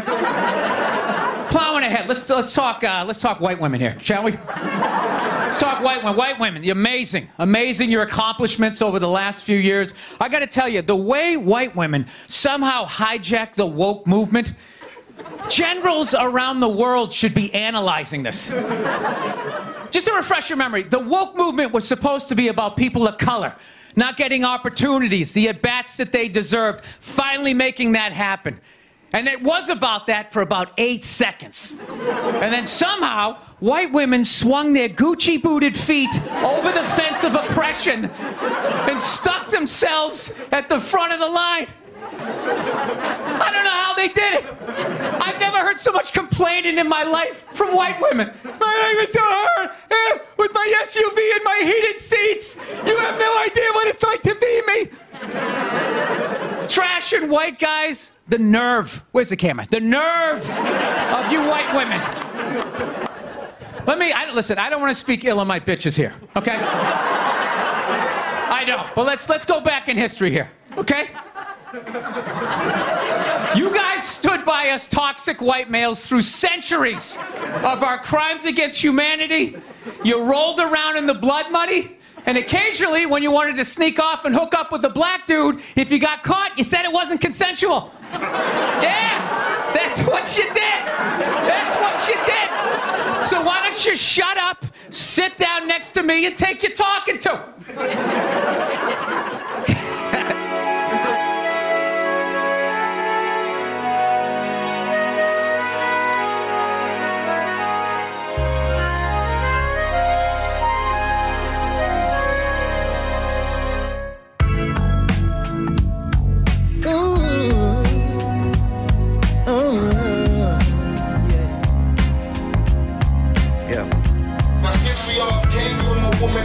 Plowing ahead. Let's talk white women here, shall we? Let's talk white women. White women, you're amazing. Amazing your accomplishments over the last few years. I got to tell you, the way white women somehow hijack the woke movement, generals around the world should be analyzing this. Just to refresh your memory, the woke movement was supposed to be about people of color not getting opportunities, the at-bats that they deserved, finally making that happen. And it was about that for about 8 seconds. And then somehow, white women swung their Gucci-booted feet over the fence of oppression and stuck themselves at the front of the line. I don't know how they did it. I've never heard so much complaining in my life from white women. My life is so hard, with my SUV and my heated seats. You have no idea what it's like to be me. Trash and white guys, the nerve. Where's the camera? The nerve of you white women. Listen, I don't want to speak ill of my bitches here, okay? I don't. Well, let's go back in history here, okay? You guys stood by us toxic white males through centuries of our crimes against humanity. You rolled around in the blood money, and occasionally when you wanted to sneak off and hook up with a black dude, if you got caught, you said it wasn't consensual. Yeah, that's what you did. That's what you did. So why don't you shut up, sit down next to me, and take your talking to.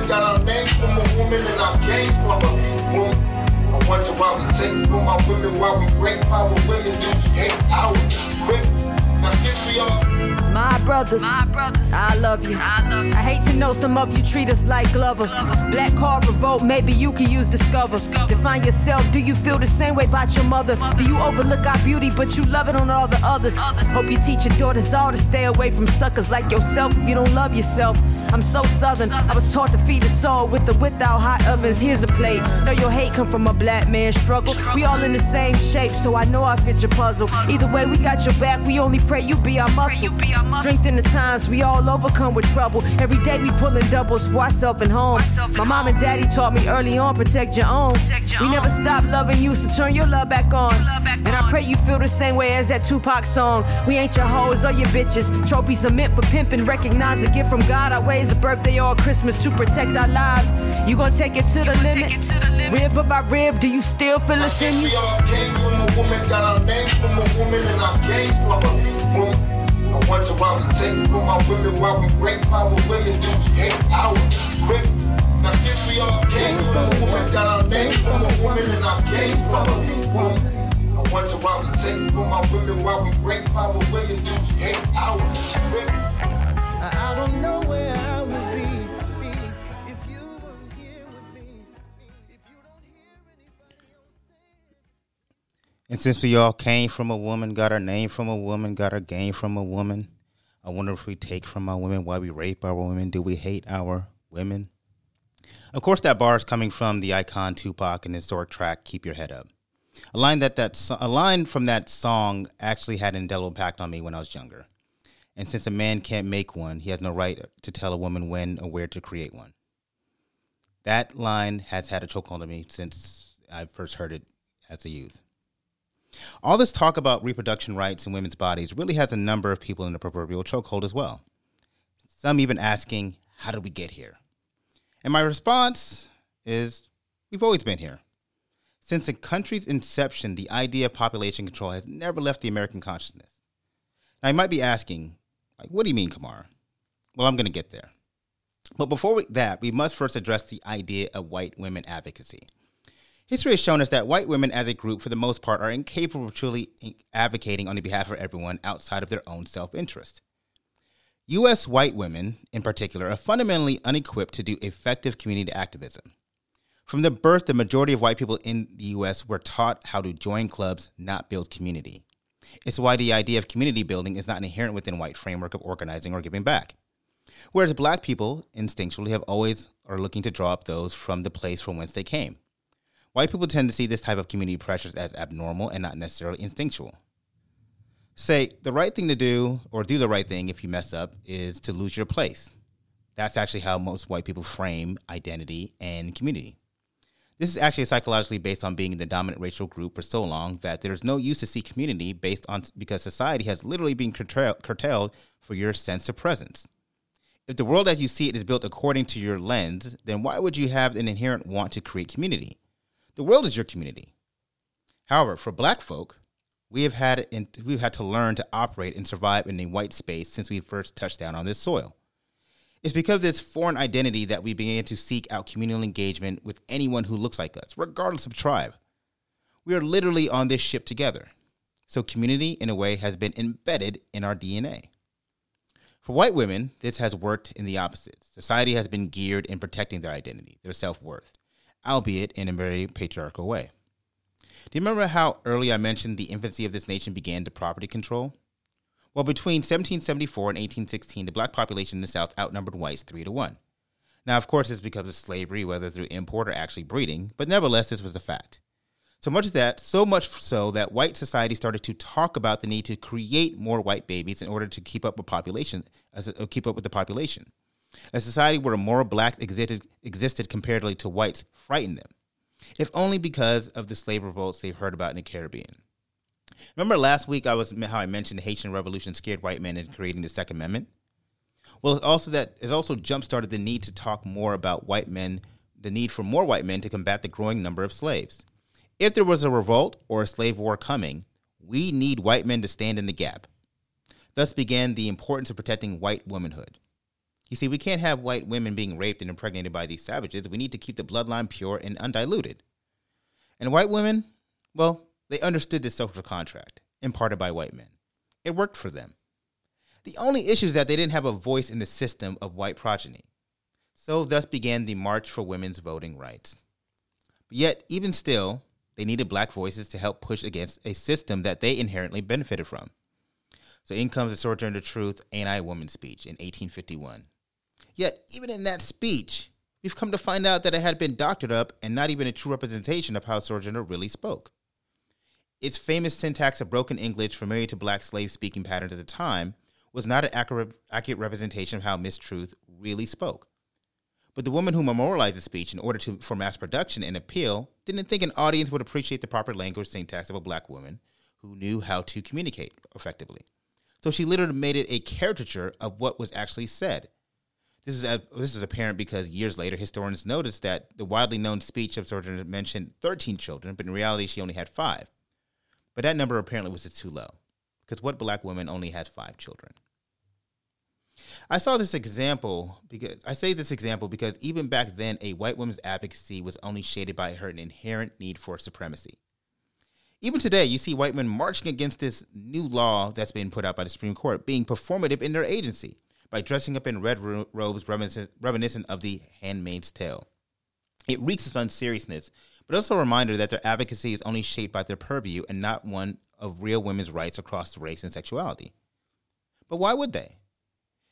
Got our name from a woman and our game from a woman. I wonder why we take from our women, why we break power women, do we hate our women? Now since we all my brothers, I love you. I hate to know some of you treat us like Glover. Black car revolt, maybe you can use Discover. Define yourself, do you feel the same way about your mother? Do you overlook our beauty, but you love it on all the others? Hope you teach your daughters all to stay away from suckers like yourself if you don't love yourself. I'm so southern, I was taught to feed the soul with the without hot ovens. Here's a plate, know your hate come from a black man's struggle. We all in the same shape, so I know I fit your puzzle. Either way, we got your back, we only pray you be our muscle. Strength in the times we all overcome with trouble. Every day we pulling doubles for ourselves and home. My mom and daddy taught me early on, protect your own. We never stop loving you, so turn your love back on. And I pray you feel the same way as that Tupac song. We ain't your hoes or your bitches. Trophies are meant for pimping. Recognize a gift from God. Our way is a birthday or a Christmas to protect our lives. You gon' take it to the limit. Rib of our rib, do you still feel us in you? We all came from a woman, got our name from a woman, and our game from a woman. I wonder why we take from our women, why we break power women, do we hate our women? Now since we all came from a woman, got our name from a woman, and our game from a woman. I wonder why we take from our women, why we break power women, do we hate our women? I don't know where I would be if you weren't here with me. If you don't hear anybody else. And since we all came from a woman, got our name from a woman, got our game from a woman, I wonder if we take from our women, why we rape our women, do we hate our women? Of course, that bar is coming from the icon Tupac and historic track, Keep Your Head Up. A line a line from that song actually had an indelible impact on me when I was younger. And since a man can't make one, he has no right to tell a woman when or where to create one. That line has had a chokehold on me since I first heard it as a youth. All this talk about reproduction rights and women's bodies really has a number of people in the proverbial chokehold as well. Some even asking, how did we get here? And my response is, we've always been here. Since the country's inception, the idea of population control has never left the American consciousness. Now, you might be asking, like, what do you mean, Kamara? Well, I'm going to get there. But before we must first address the idea of white women advocacy. History has shown us that white women as a group, for the most part, are incapable of truly advocating on the behalf of everyone outside of their own self-interest. U.S. white women, in particular, are fundamentally unequipped to do effective community activism. From the birth, the majority of white people in the U.S. were taught how to join clubs, not build community. It's why the idea of community building is not inherent within white framework of organizing or giving back. Whereas black people instinctually have always are looking to draw up those from the place from whence they came. White people tend to see this type of community pressures as abnormal and not necessarily instinctual. Say, the right thing to do, or do the right thing if you mess up, is to lose your place. That's actually how most white people frame identity and community. This is actually psychologically based on being in the dominant racial group for so long that there's no use to see community based on because society has literally been curtailed for your sense of presence. If the world as you see it is built according to your lens, then why would you have an inherent want to create community? The world is your community. However, for black folk, we've had to learn to operate and survive in a white space since we first touched down on this soil. It's because of this foreign identity that we began to seek out communal engagement with anyone who looks like us, regardless of tribe. We are literally on this ship together. So community, in a way, has been embedded in our DNA. For white women, this has worked in the opposite. Society has been geared in protecting their identity, their self-worth, albeit in a very patriarchal way. Do you remember how early I mentioned the infancy of this nation began to property control? Well, between 1774 and 1816, the black population in the South outnumbered whites 3-1. Now, of course, this is because of slavery, whether through import or actually breeding, but nevertheless, this was a fact. So much so that white society started to talk about the need to create more white babies in order to keep up with the population. A society where more blacks existed comparatively to whites frightened them, if only because of the slave revolts they've heard about in the Caribbean. Remember last week I mentioned the Haitian Revolution scared white men into creating the Second Amendment? Well, it also jump-started the need to talk more about white men, the need for more white men to combat the growing number of slaves. If there was a revolt or a slave war coming, we need white men to stand in the gap. Thus began the importance of protecting white womanhood. You see, we can't have white women being raped and impregnated by these savages. We need to keep the bloodline pure and undiluted. And white women, well, they understood this social contract imparted by white men. It worked for them. The only issue is that they didn't have a voice in the system of white progeny. So thus began the March for Women's Voting Rights. But yet, even still, they needed black voices to help push against a system that they inherently benefited from. So in comes the Sojourner Truth, Ain't I a Woman speech in 1851. Yet, even in that speech, we've come to find out that it had been doctored up and not even a true representation of how Sojourner really spoke. Its famous syntax of broken English, familiar to black slave speaking patterns at the time, was not an accurate representation of how Miss Truth really spoke. But the woman who memorialized the speech in order for mass production and appeal didn't think an audience would appreciate the proper language syntax of a black woman who knew how to communicate effectively. So she literally made it a caricature of what was actually said. This is apparent because years later, historians noticed that the widely known speech of Sojourner mentioned 13 children, but in reality, she only had 5. But that number apparently was too low, because what black woman only has 5 children? I say this example because even back then, a white woman's advocacy was only shaded by her inherent need for supremacy. Even today, you see white men marching against this new law that's been put out by the Supreme Court, being performative in their agency by dressing up in red robes reminiscent of The Handmaid's Tale. It reeks of unseriousness, but also a reminder that their advocacy is only shaped by their purview and not one of real women's rights across race and sexuality. But why would they?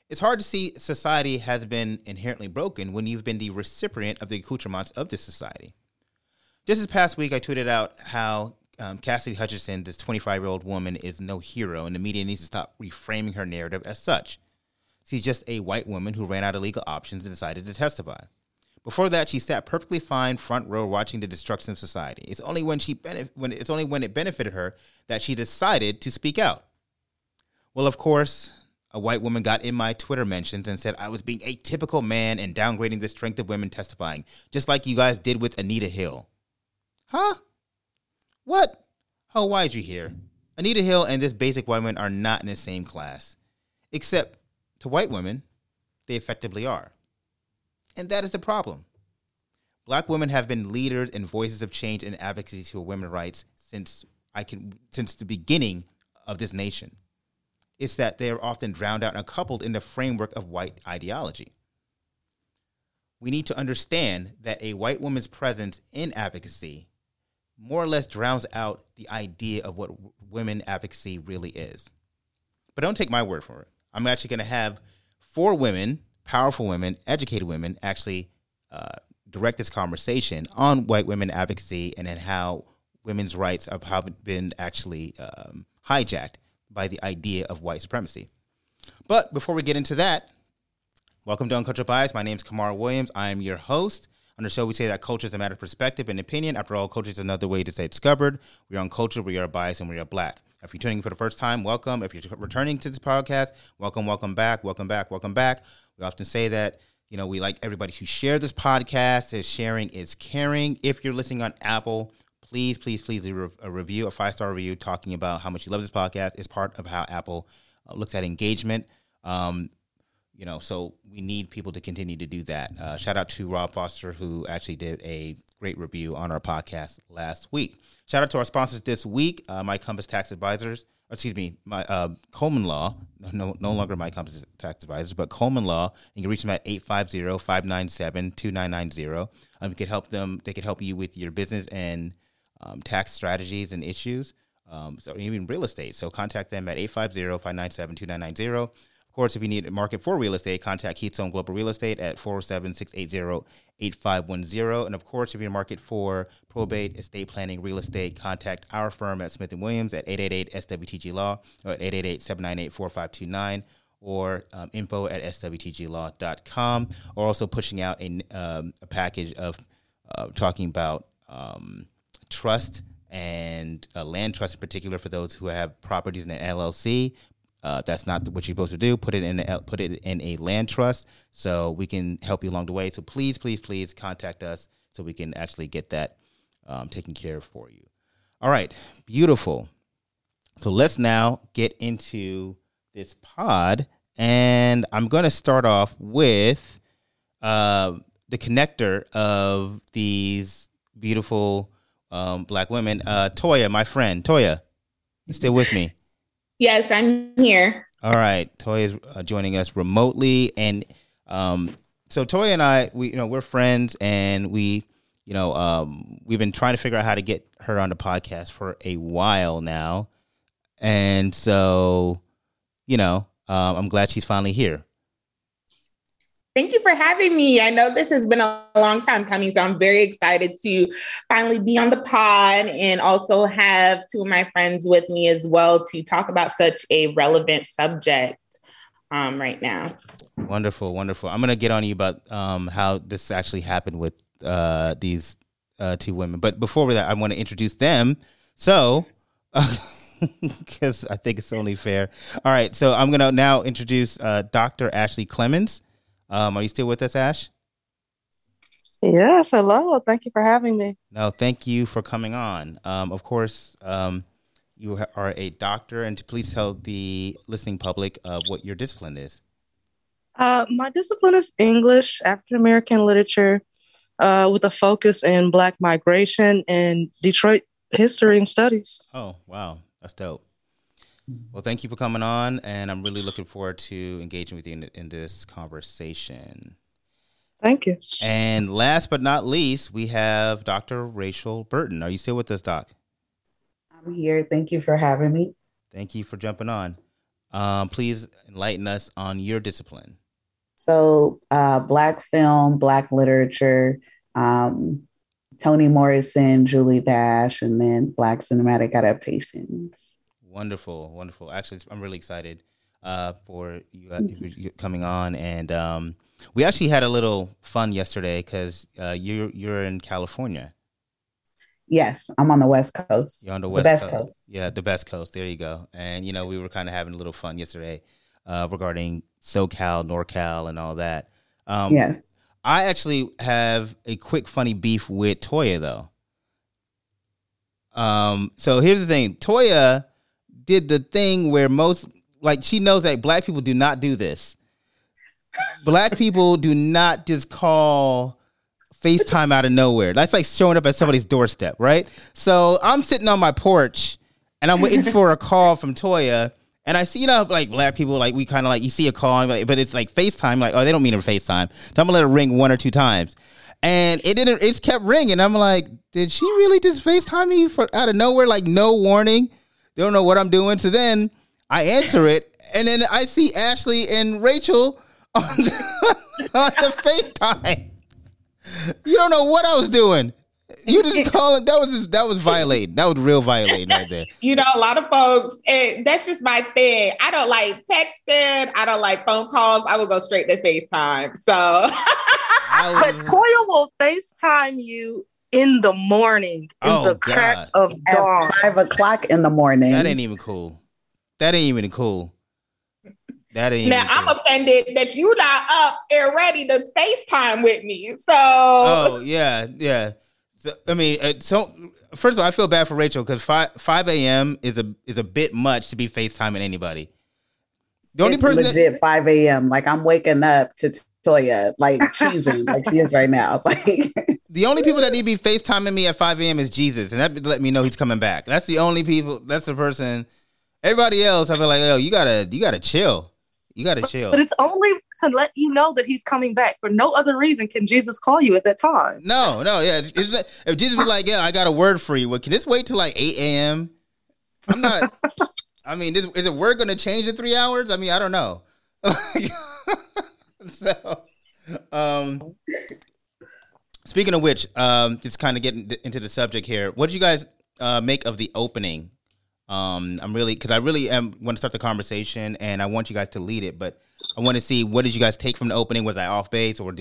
It's hard to see society has been inherently broken when you've been the recipient of the accoutrements of this society. Just this past week, I tweeted out how Cassidy Hutchinson, this 25-year-old woman, is no hero, and the media needs to stop reframing her narrative as such. She's just a white woman who ran out of legal options and decided to testify. Before that, she sat perfectly fine front row watching the destruction of society. It's only when it benefited her that she decided to speak out. Well, of course, a white woman got in my Twitter mentions and said I was being a typical man and downgrading the strength of women testifying, just like you guys did with Anita Hill. Huh? What? Oh, why'd you hear? Anita Hill and this basic white woman are not in the same class. Except to white women, they effectively are. And that is the problem. Black women have been leaders and voices of change and advocacy to women's rights since the beginning of this nation. It's that they are often drowned out and coupled in the framework of white ideology. We need to understand that a white woman's presence in advocacy more or less drowns out the idea of what women advocacy really is. But don't take my word for it. I'm actually going to have four women, powerful women, educated women, actually direct this conversation on white women advocacy and how women's rights have been actually hijacked by the idea of white supremacy. But before we get into that, welcome to Unculture Bias. My name is Kamara Williams. I am your host. On the show, we say that culture is a matter of perspective and opinion. After all, culture is another way to say discovered. We are uncultured, we are biased, and we are black. If you're tuning in for the first time, welcome. If you're returning to this podcast, welcome, welcome back, welcome back, welcome back. We often say that, you know, we like everybody who shares this podcast, as sharing is caring. If you're listening on Apple, please, please, please leave a review, a five-star review talking about how much you love this podcast. It's part of how Apple looks at engagement. You know, so we need people to continue to do that. Shout out to Rob Foster, who actually did a great review on our podcast last week. Shout out to our sponsors this week, My Compass Tax Advisors. Coleman Law, no longer My Compass Tax Advisors, but Coleman Law. You can reach them at 850-597-2990. You could help them. They could help you with your business and tax strategies and issues, so even real estate. So contact them at 850-597-2990. Of course, if you need a market for real estate, contact Keystone Global Real Estate at 407-680-8510. And of course, if you're in a market for probate, estate planning, real estate, contact our firm at Smith & Williams at 888-SWTG-LAW or at 888-798-4529 or info at swtglaw.com. Or also pushing out a package of talking about trust and land trust in particular for those who have properties in an LLC. That's not what you're supposed to do. Put it in a land trust so we can help you along the way. So please, please, please contact us so we can actually get that taken care of for you. All right, beautiful. So let's now get into this pod, and I'm going to start off with the connector of these beautiful black women, Toya, my friend. Toya, you still with me? Yes, I'm here. All right, Toya is joining us remotely, and so Toya and I, we're friends, and we've been trying to figure out how to get her on the podcast for a while now, and so I'm glad she's finally here. Thank you for having me. I know this has been a long time coming, so I'm very excited to finally be on the pod and also have two of my friends with me as well to talk about such a relevant subject right now. Wonderful, wonderful. I'm going to get on you about how this actually happened with these two women. But before that, I want to introduce them. So, because I think it's only fair. All right, so I'm going to now introduce Dr. Ashley Clemens. Are you still with us, Ash? Yes, hello. Thank you for having me. No, thank you for coming on. Of course, you are a doctor, and please tell the listening public what your discipline is. My discipline is English, African American literature, with a focus in Black migration and Detroit history and studies. Oh, wow. That's dope. Well, thank you for coming on, and I'm really looking forward to engaging with you in this conversation. Thank you. And last but not least, we have Dr. Rachel Burton. Are you still with us, Doc? I'm here. Thank you for having me. Thank you for jumping on. Please enlighten us on your discipline. So, Black film, Black literature, Toni Morrison, Julie Dash, and then Black cinematic adaptations. Wonderful, wonderful. Actually, I'm really excited for you coming on. And we actually had a little fun yesterday because you're in California. Yes, I'm on the West Coast. You're on the West Coast. Yeah, the best coast. There you go. And, we were kind of having a little fun yesterday regarding SoCal, NorCal, and all that. Yes. I actually have a quick funny beef with Toya, though. So here's the thing. Toya did the thing where she knows that Black people do not do this. Black people do not just call FaceTime out of nowhere. That's like showing up at somebody's doorstep, right? So I'm sitting on my porch and I'm waiting for a call from Toya. And I see, Black people, we kind of you see a call, but it's FaceTime. They don't mean to FaceTime. So I'm going to let it ring one or two times. And it didn't. It kept ringing. I'm like, did she really just FaceTime me for out of nowhere? Like, no warning. Don't know what I'm doing. So then I answer it, and then I see Ashley and Rachel on the FaceTime. You don't know what I was doing. You just call it. That was violating. That was real violating right there. You know, a lot of folks, and that's just my thing. I don't like texting. I don't like phone calls. I would go straight to FaceTime. So. But Toya will FaceTime you in the morning, in the crack of dawn. At 5 o'clock in the morning. That ain't even cool. I'm offended that you not up and ready to FaceTime with me. So. Oh, yeah, yeah. So, I mean, so first of all, I feel bad for Rachel because 5 a.m. is a bit much to be FaceTiming anybody. The only person legit that 5 a.m. Like, I'm waking up to Toya, like cheesing, like she is right now. Like, the only people that need to be FaceTiming me at 5 a.m. is Jesus, and that let me know he's coming back. That's the only people. That's the person. Everybody else, I feel like, oh, you gotta chill. You gotta chill. But it's only to let you know that he's coming back. For no other reason can Jesus call you at that time. No, yeah. If Jesus was like, yeah, I got a word for you, well, can this wait till like 8 a.m.? I'm not. I mean, is the word going to change in 3 hours? I mean, I don't know. So, speaking of which, just kind of getting into the subject here. What did you guys make of the opening? I want to start the conversation, and I want you guys to lead it. But I want to see, what did you guys take from the opening? Was I off base, or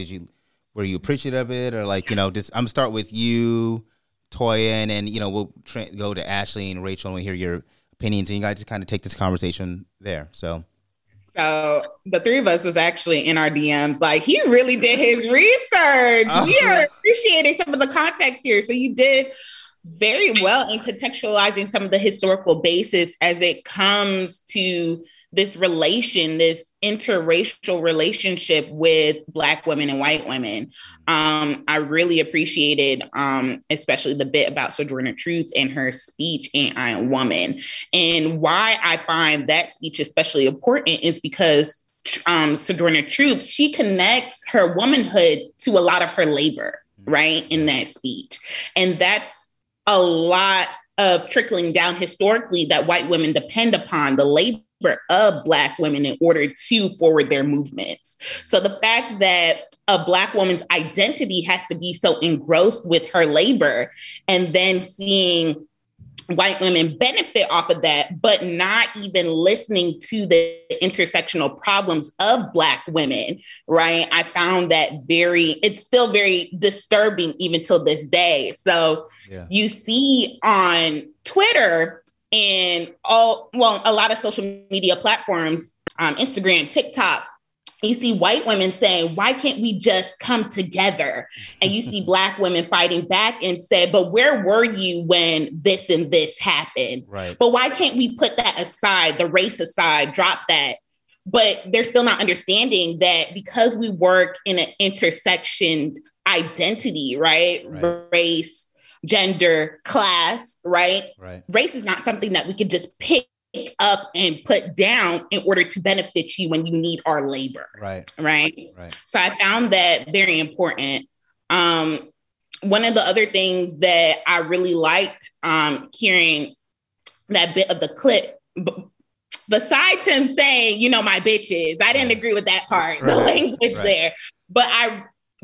were you appreciative of it, or like, you know? Just, I'm gonna start with you, Toya, and then, you know, we'll go to Ashley and Rachel and hear your opinions, and you guys just kind of take this conversation there. So the three of us was actually in our DMs like, he really did his research. We are appreciating some of the context here. So you did very well in contextualizing some of the historical basis as it comes to this relation, this interracial relationship with Black women and white women. I really appreciated, especially the bit about Sojourner Truth and her speech, "Ain't I a Woman?" And why I find that speech especially important is because Sojourner Truth, she connects her womanhood to a lot of her labor, right, in that speech. And that's a lot of trickling down historically that white women depend upon, the labor of Black women in order to forward their movements. So the fact that a Black woman's identity has to be so engrossed with her labor, and then seeing white women benefit off of that, but not even listening to the intersectional problems of Black women, right? I found that it's still very disturbing even till this day. So you see on Twitter and a lot of social media platforms, Instagram, TikTok, you see white women saying, why can't we just come together? And you see Black women fighting back and say, but where were you when this and this happened? Right. But why can't we put that aside, the race aside, drop that? But they're still not understanding that because we work in an intersection identity, right? Race, gender, class, right? Race is not something that we could just pick up and put down in order to benefit you when you need our labor. Right. So I found that very important. One of the other things that I really liked, hearing that bit of the clip, besides him saying, you know, my bitches, I didn't agree with that part, the language there, but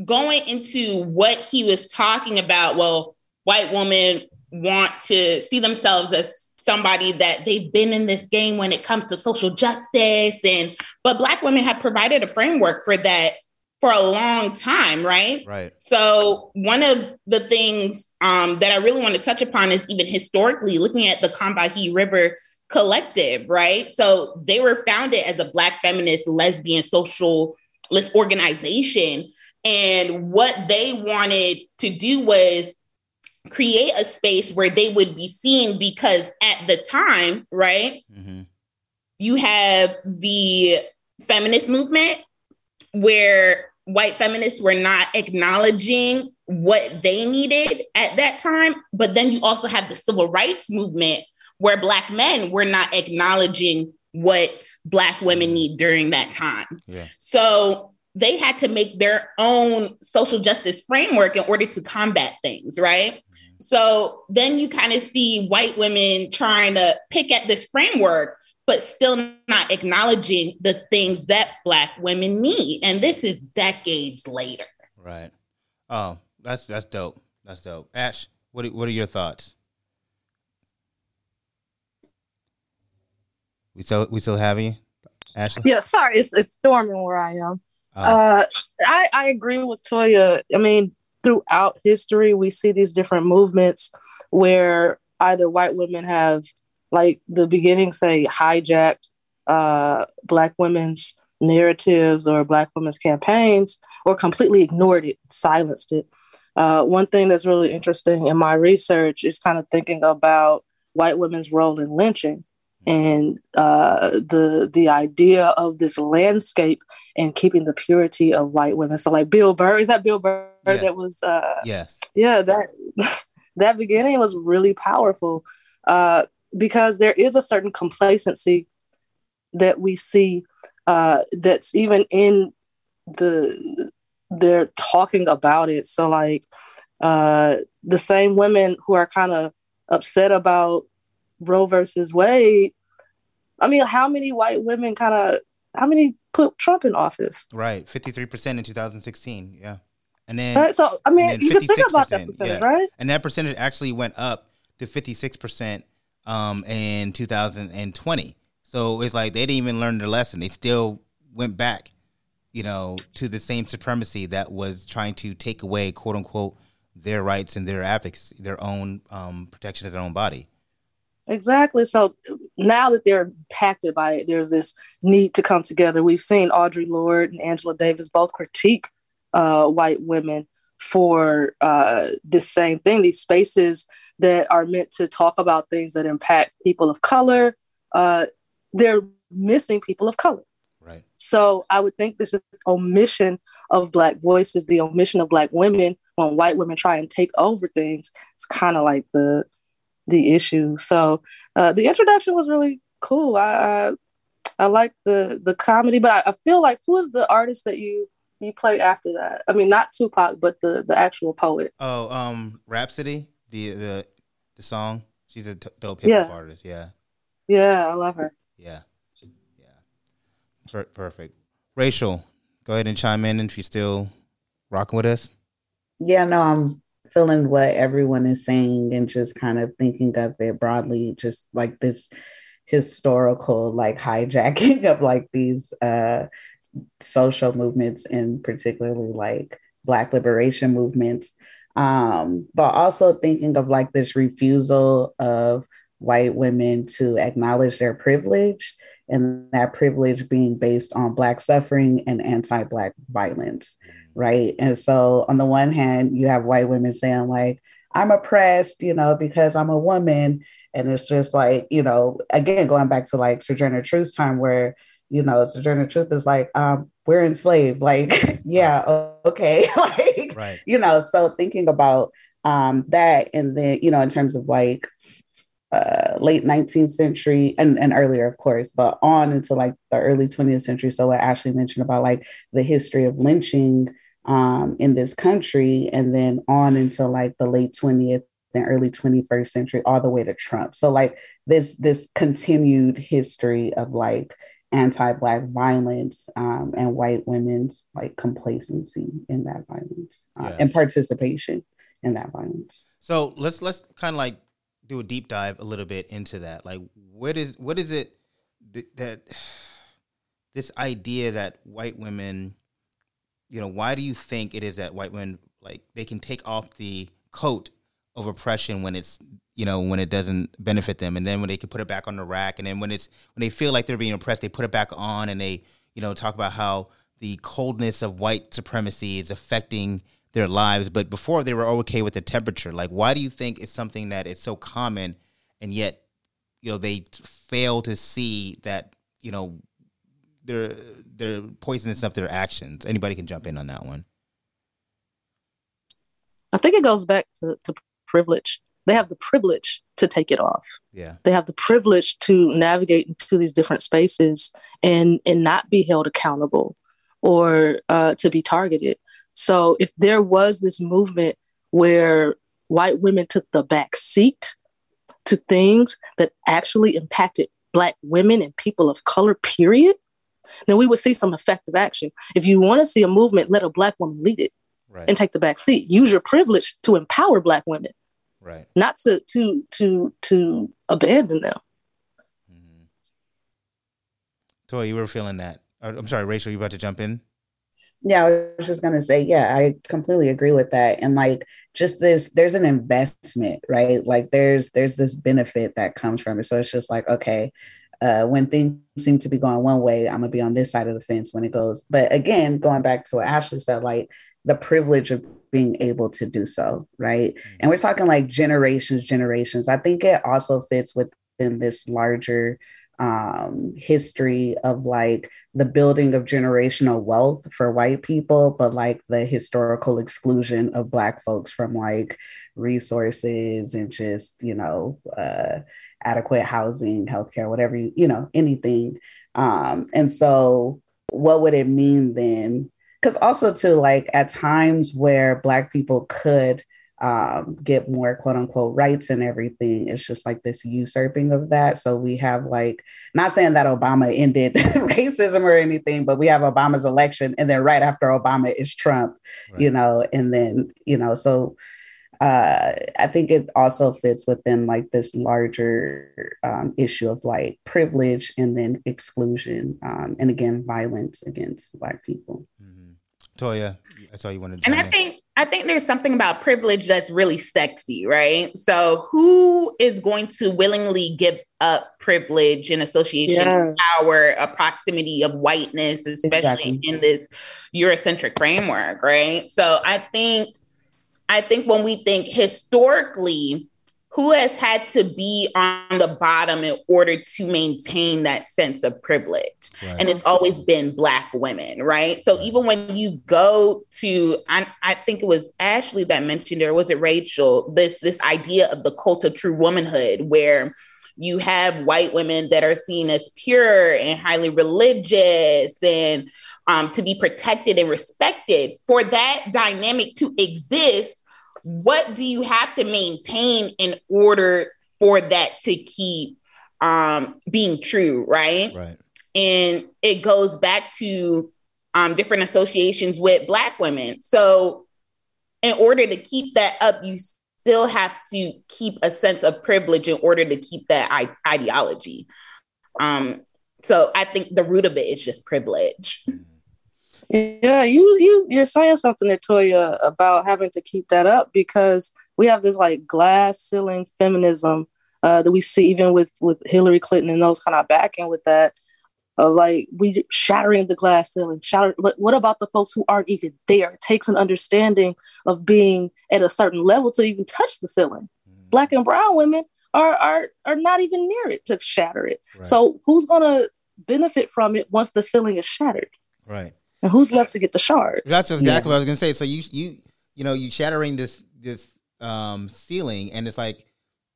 going into what he was talking about, well, white women want to see themselves as somebody that they've been in this game when it comes to social justice. But Black women have provided a framework for that for a long time, right? Right. So one of the things that I really want to touch upon is even historically looking at the Combahee River Collective, right? So they were founded as a Black feminist, lesbian, socialist organization. And what they wanted to do was create a space where they would be seen, because at the time, right, you have the feminist movement where white feminists were not acknowledging what they needed at that time. But then you also have the civil rights movement where Black men were not acknowledging what Black women need during that time. Yeah. So they had to make their own social justice framework in order to combat things, right? So then you kind of see white women trying to pick at this framework, but still not acknowledging the things that Black women need. And this is decades later. Right. Oh, that's dope. That's dope. Ash, what are your thoughts? We still have you, Ashley? Yeah, sorry, it's storming where I am. I agree with Toya. I mean, throughout history, we see these different movements where either white women have, like the beginning, say, hijacked Black women's narratives or Black women's campaigns, or completely ignored it, silenced it. One thing that's really interesting in my research is kind of thinking about white women's role in lynching and the idea of this landscape and keeping the purity of white women. So like Bill Burr, is that Bill Burr? Yeah. That was, yes. Yeah, that beginning was really powerful because there is a certain complacency that we see that's even in they're talking about it. So like the same women who are kind of upset about Roe versus Wade. I mean, how many white women put Trump in office? Right. 53% in 2016. Yeah. And then, right? So, I mean, you can think about that percentage, yeah. Right? And that percentage actually went up to 56% in 2020. So it's like, they didn't even learn their lesson. They still went back, you know, to the same supremacy that was trying to take away, quote unquote, their rights and their advocacy, their own protection of their own body. Exactly. So now that they're impacted by it, there's this need to come together. We've seen Audre Lorde and Angela Davis both critique white women for this same thing, these spaces that are meant to talk about things that impact people of color. They're missing people of color. Right. So I would think this is omission of Black voices, the omission of Black women when white women try and take over things. It's kind of like the issue. So the introduction was really cool. I like the comedy, but I feel like, who is the artist that you played after that? I mean, not Tupac, but the actual poet. Oh, Rhapsody, the song. She's a dope hip hop artist. Yeah. Yeah, I love her. Yeah. Perfect. Rachel, go ahead and chime in if you're still rocking with us. Yeah, no, I'm feeling what everyone is saying and just kind of thinking of it broadly, just like this historical, like hijacking of like these social movements and particularly like Black liberation movements. But also thinking of like this refusal of white women to acknowledge their privilege, and that privilege being based on Black suffering and anti-Black violence, right? And so on the one hand, you have white women saying like, I'm oppressed, you know, because I'm a woman. And it's just like, you know, again, going back to like Sojourner Truth's time where, you know, Sojourner Truth is like, we're enslaved, like, yeah, okay. Like, right. You know, so thinking about that, and then, you know, in terms of like, late 19th century and earlier, of course, but on into like the early 20th century. So what Ashley mentioned about like the history of lynching in this country, and then on into like the late 20th and early 21st century, all the way to Trump. So like this continued history of like anti-Black violence and white women's like complacency in that violence and participation in that violence. So let's kind of like do a deep dive a little bit into that. Like, what is it that this idea that white women, you know, why do you think it is that white women, like, they can take off the coat of oppression when it's, you know, when it doesn't benefit them, and then when they can put it back on the rack, and then when they feel like they're being oppressed, they put it back on, and they, you know, talk about how the coldness of white supremacy is affecting their lives, but before they were okay with the temperature. Like, why do you think it's something that is so common, and yet, you know, they fail to see that, you know, they're poisonous of their actions? Anybody can jump in on that one. I think it goes back to privilege. They have the privilege to take it off. Yeah, they have the privilege to navigate into these different spaces and not be held accountable. or to be targeted. So if there was this movement where white women took the back seat to things that actually impacted Black women and people of color, period, then we would see some effective action. If you want to see a movement, let a Black woman lead it, right, and take the back seat. Use your privilege to empower Black women, right? Not to abandon them. Mm-hmm. Toya, you were feeling that. I'm sorry, Rachel, you about to jump in? Yeah, I was just going to say, yeah, I completely agree with that. And like, just this, there's an investment, right? Like there's this benefit that comes from it. So it's just like, okay, when things seem to be going one way, I'm going to be on this side of the fence when it goes. But again, going back to what Ashley said, like the privilege of being able to do so, right? Mm-hmm. And we're talking like generations. I think it also fits within this larger history of like the building of generational wealth for white people, but like the historical exclusion of Black folks from like resources and just, you know, adequate housing, healthcare, whatever, you know, anything. And so what would it mean then? Because also too, like at times where Black people could get more quote unquote rights and everything, it's just like this usurping of that. So we have like, not saying that Obama ended racism or anything, but we have Obama's election and then right after Obama is Trump, right, you know, and then, you know, so I think it also fits within like this larger issue of like privilege and then exclusion and again, violence against Black people. Mm-hmm. Toya, I saw you wanted to. And I think there's something about privilege that's really sexy, right? So who is going to willingly give up privilege and association, yes, power, a proximity of whiteness, especially exactly in this Eurocentric framework, right? So I think when we think historically, who has had to be on the bottom in order to maintain that sense of privilege? Right. And it's always been Black women, right? So right, even when you go to, I think it was Ashley that mentioned, or was it Rachel, this idea of the cult of true womanhood, where you have white women that are seen as pure and highly religious and to be protected and respected. For that dynamic to exist, what do you have to maintain in order for that to keep being true, right? Right. And it goes back to different associations with Black women. So in order to keep that up, you still have to keep a sense of privilege in order to keep that ideology. So I think the root of it is just privilege. Yeah, you're saying something there, Toya, about having to keep that up, because we have this like glass ceiling feminism that we see even with Hillary Clinton and those kind of backing with that, of like we shattering the glass ceiling. But what about the folks who aren't even there? It takes an understanding of being at a certain level to even touch the ceiling. Mm-hmm. Black and brown women are not even near it to shatter it. Right. So who's gonna benefit from it once the ceiling is shattered? Right. And who's left to get the shards? That's exactly what I was going to say. So you shattering this ceiling, and it's like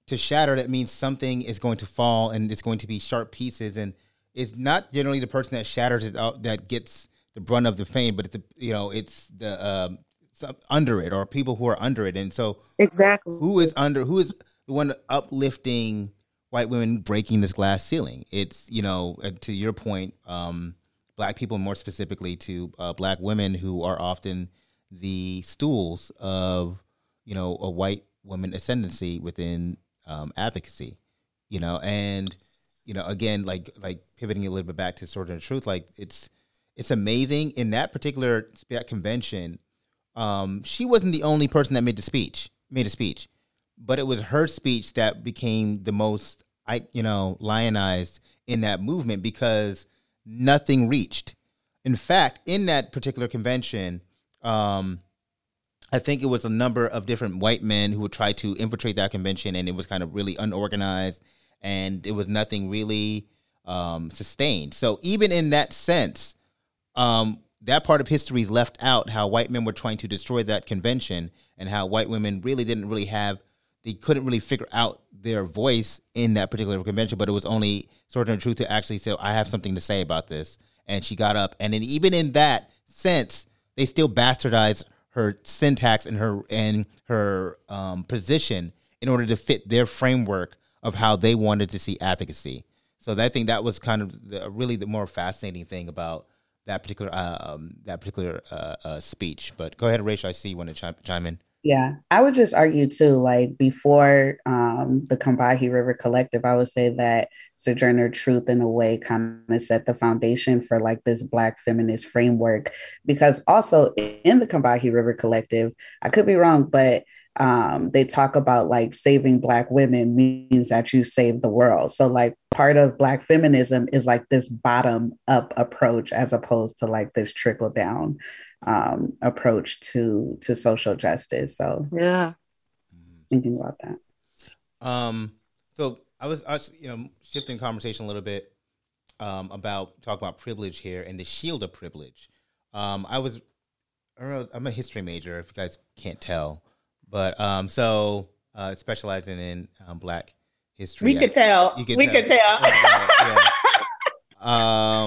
to shatter, that means something is going to fall and it's going to be sharp pieces. And it's not generally the person that shatters it out that gets the brunt of the fame, but it's under it, or people who are under it. And so exactly who is the one uplifting white women, breaking this glass ceiling? It's, you know, to your point, Black people, more specifically to Black women, who are often the stools of, you know, a white woman ascendancy within advocacy, you know. And, you know, again, like pivoting a little bit back to Sojourner Truth, like it's amazing in that particular convention. She wasn't the only person that made a speech, but it was her speech that became the most, lionized in that movement, because nothing reached. In fact, in that particular convention, I think it was a number of different white men who would try to infiltrate that convention, and it was kind of really unorganized, and it was nothing really sustained. So even in that sense, that part of history is left out, how white men were trying to destroy that convention, and how white women couldn't really figure out their voice in that particular convention. But it was only Sojourner Truth who actually said, I have something to say about this. And she got up. And then even in that, sense, they still bastardize her syntax and her position in order to fit their framework of how they wanted to see advocacy. So I think that was kind of really the more fascinating thing about that particular speech. But go ahead, Rachel. I see you want to chime in. Yeah, I would just argue too, like before the Combahee River Collective, I would say that Sojourner Truth in a way kind of set the foundation for like this Black feminist framework, because also in the Combahee River Collective, I could be wrong, but they talk about like saving Black women means that you save the world. So like part of Black feminism is like this bottom up approach as opposed to like this trickle down approach to social justice. So yeah, thinking about that. So I was actually, shifting conversation a little bit about privilege here and the shield of privilege. I'm a history major, if you guys can't tell, but specializing in Black history. We could tell.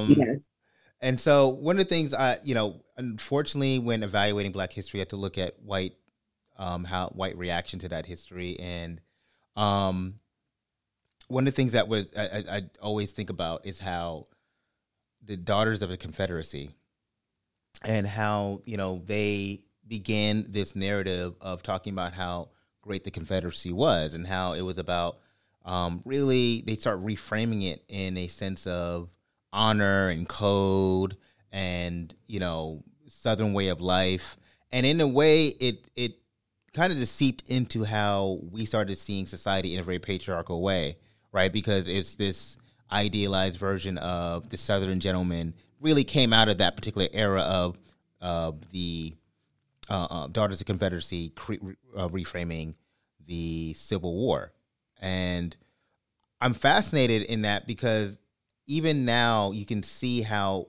Yes. And so one of the things unfortunately, when evaluating Black history, I had to look at white reaction to that history. And one of the things that was I always think about is how the Daughters of the Confederacy and how, they began this narrative of talking about how great the Confederacy was and how it was about really they start reframing it in a sense of honor and code and, Southern way of life. And in a way, it kind of just seeped into how we started seeing society in a very patriarchal way, right? Because it's this idealized version of the Southern gentleman really came out of that particular era of the Daughters of the Confederacy reframing the Civil War. And I'm fascinated in that because even now you can see how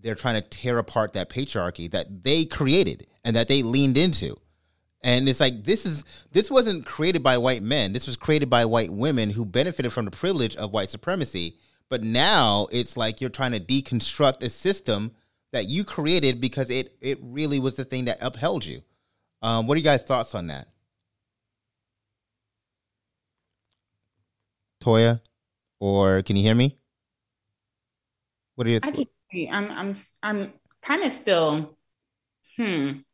they're trying to tear apart that patriarchy that they created and that they leaned into. And it's like, this wasn't created by white men. This was created by white women who benefited from the privilege of white supremacy. But now it's like you're trying to deconstruct a system that you created because it really was the thing that upheld you. What are you guys' thoughts on that? Toya, or can you hear me? What are your thoughts? I'm kind of still, I'm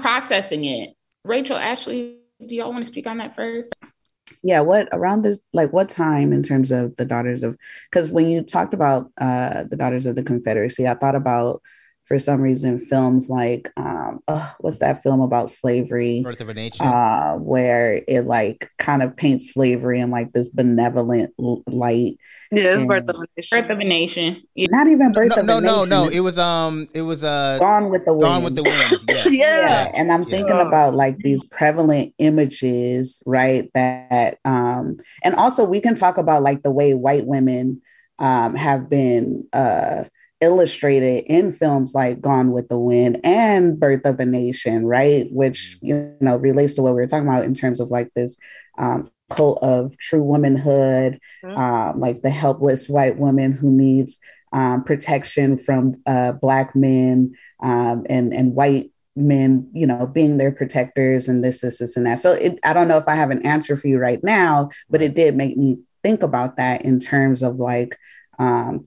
processing it. Rachel, Ashley, do y'all want to speak on that first? Yeah. What time in terms of the Daughters of, because when you talked about the Daughters of the Confederacy, I thought about, for some reason, films like, what's that film about slavery? Birth of a Nation. Where it like kind of paints slavery in like this benevolent light. Yeah, it's Birth of a Nation. Birth of a Nation. Yeah. Not even Birth of a Nation. No. It was Gone with the Wind. Gone with the Wind. Yes. Yeah. And I'm thinking about like these prevalent images, right? That, and also we can talk about like the way white women have been, illustrated in films like Gone with the Wind and Birth of a Nation, right? Which, relates to what we were talking about in terms of like this cult of true womanhood, like the helpless white woman who needs protection from Black men and white men, being their protectors and this, and that. So I don't know if I have an answer for you right now, but it did make me think about that in terms of like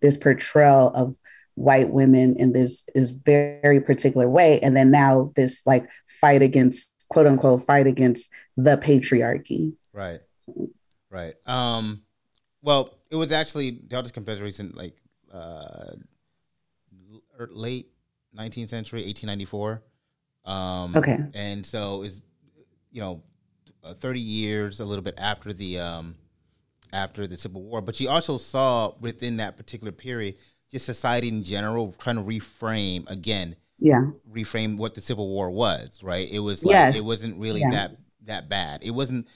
this portrayal of white women in this is very particular way. And then now this like fight against, quote unquote, the patriarchy. Right. Well, it was actually Daughters of the Confederacy like late 19th century, 1894. Okay. And so it's, 30 years, a little bit after the Civil War. But you also saw within that particular period, just society in general trying to reframe what the Civil War was, right? It was like it wasn't really that bad. It wasn't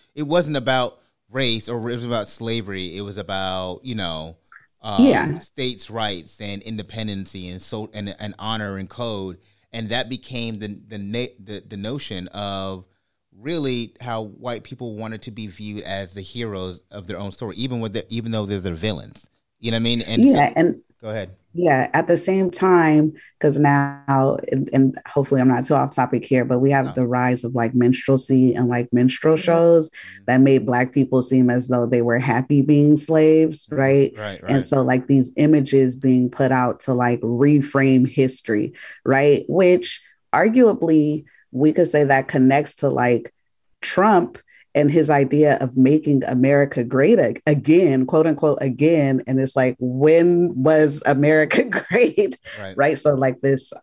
about race, or it was about slavery. It was about states' rights and independency and so and honor and code, and that became the notion of really how white people wanted to be viewed as the heroes of their own story, even though they're the villains. You know what I mean? And Go ahead. Yeah. At the same time, because now, and hopefully I'm not too off topic here, but we have the rise of like minstrelsy and like minstrel shows that made Black people seem as though they were happy being slaves. Right? Right. And so like these images being put out to like reframe history. Right. Which arguably we could say that connects to like Trump and his idea of making America great again, quote unquote, again. And it's like, when was America great? Right. So like this,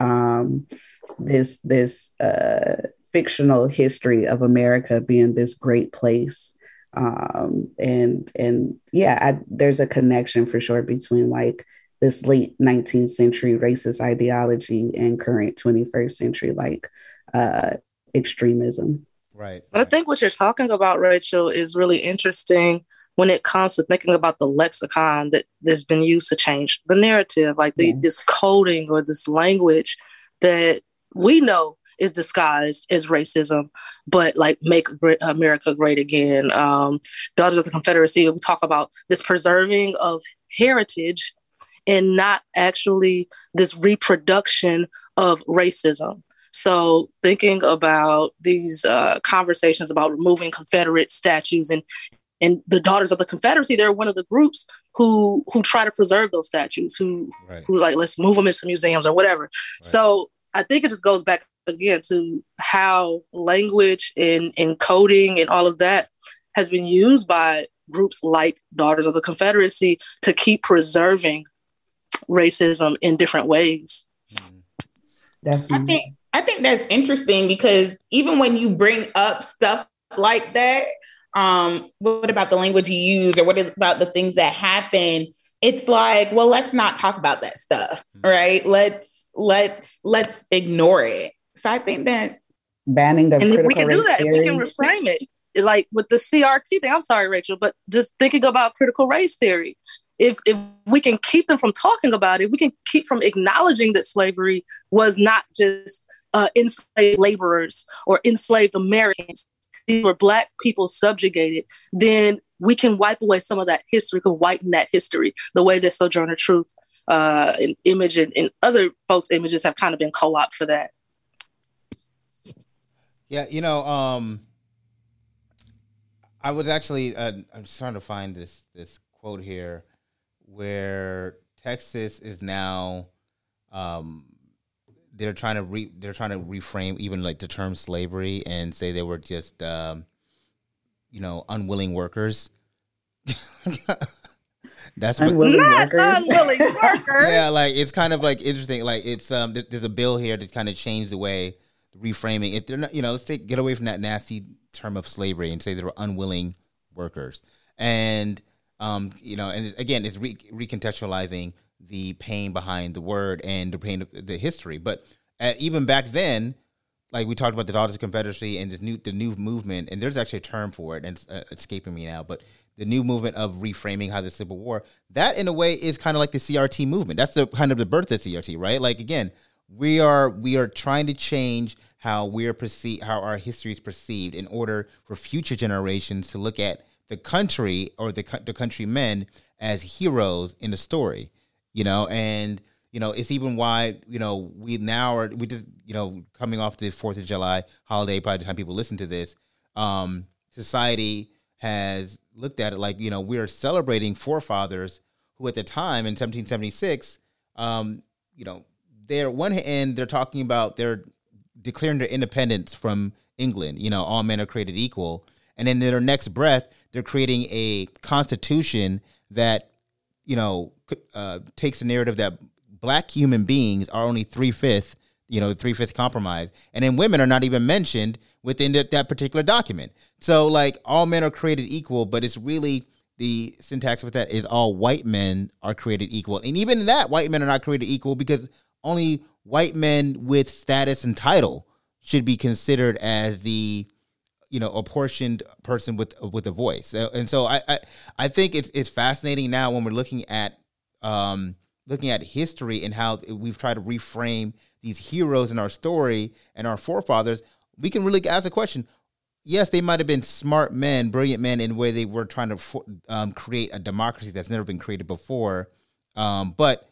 this fictional history of America being this great place. There's a connection for sure between like this late 19th century racist ideology and current 21st century, like extremism. Right. But I think what you're talking about, Rachel, is really interesting when it comes to thinking about the lexicon that's been used to change the narrative, like this coding or this language that we know is disguised as racism, but like make America great again. Daughters of the Confederacy, we talk about this preserving of heritage and not actually this reproduction of racism. So thinking about these conversations about removing Confederate statues and the Daughters of the Confederacy, they're one of the groups who try to preserve those statues, who like, let's move them into museums or whatever. Right. So I think it just goes back again to how language and coding and all of that has been used by groups like Daughters of the Confederacy to keep preserving racism in different ways. Mm-hmm. Definitely. I think that's interesting because even when you bring up stuff like that, what about the language you use or what about the things that happen? It's like, well, let's not talk about that stuff, right? Let's ignore it. So I think that banning the critical race theory. We can do that. We can reframe it, like with the CRT thing. I'm sorry, Rachel, but just thinking about critical race theory. If we can keep them from talking about it, we can keep from acknowledging that slavery was not just enslaved laborers or enslaved Americans. These were Black people subjugated. Then we can wipe away some of that history, can whiten that history, the way that Sojourner Truth and image and other folks' images have kind of been co-opted for that. Yeah, you know, I was actually I'm trying to find this quote here where Texas is now. They're trying to reframe even like the term slavery and say they were just, unwilling workers. That's unwilling workers. Yeah, like it's kind of like interesting. Like it's there's a bill here to kind of change the way reframing it. They're not, let's get away from that nasty term of slavery and say they were unwilling workers. And and again, it's recontextualizing the pain behind the word and the pain of the history. But even back then, like we talked about the Daughters of Confederacy and the new movement, and there's actually a term for it, and it's escaping me now, but the new movement of reframing how the Civil War, that in a way is kind of like the CRT movement. That's the kind of the birth of CRT, right? Like, again, we are trying to change how we are perceived, how our history is perceived in order for future generations to look at the country or the countrymen as heroes in the story. It's even why, we now are, we just coming off this 4th of July holiday, by the time people listen to this, society has looked at it like, we are celebrating forefathers who at the time in 1776, they're one hand, they're talking about, they're declaring their independence from England, all men are created equal. And then in their next breath, they're creating a constitution that, takes the narrative that Black human beings are only 3/5, three-fifth compromise. And then women are not even mentioned within that particular document. So like all men are created equal, but it's really the syntax with that is all white men are created equal. And even that white men are not created equal because only white men with status and title should be considered as the, apportioned person with a voice. And so I think it's fascinating now when we're looking at history and how we've tried to reframe these heroes in our story and our forefathers. We can really ask the question. Yes, they might have been smart men, brilliant men in the way they were trying to create a democracy that's never been created before. But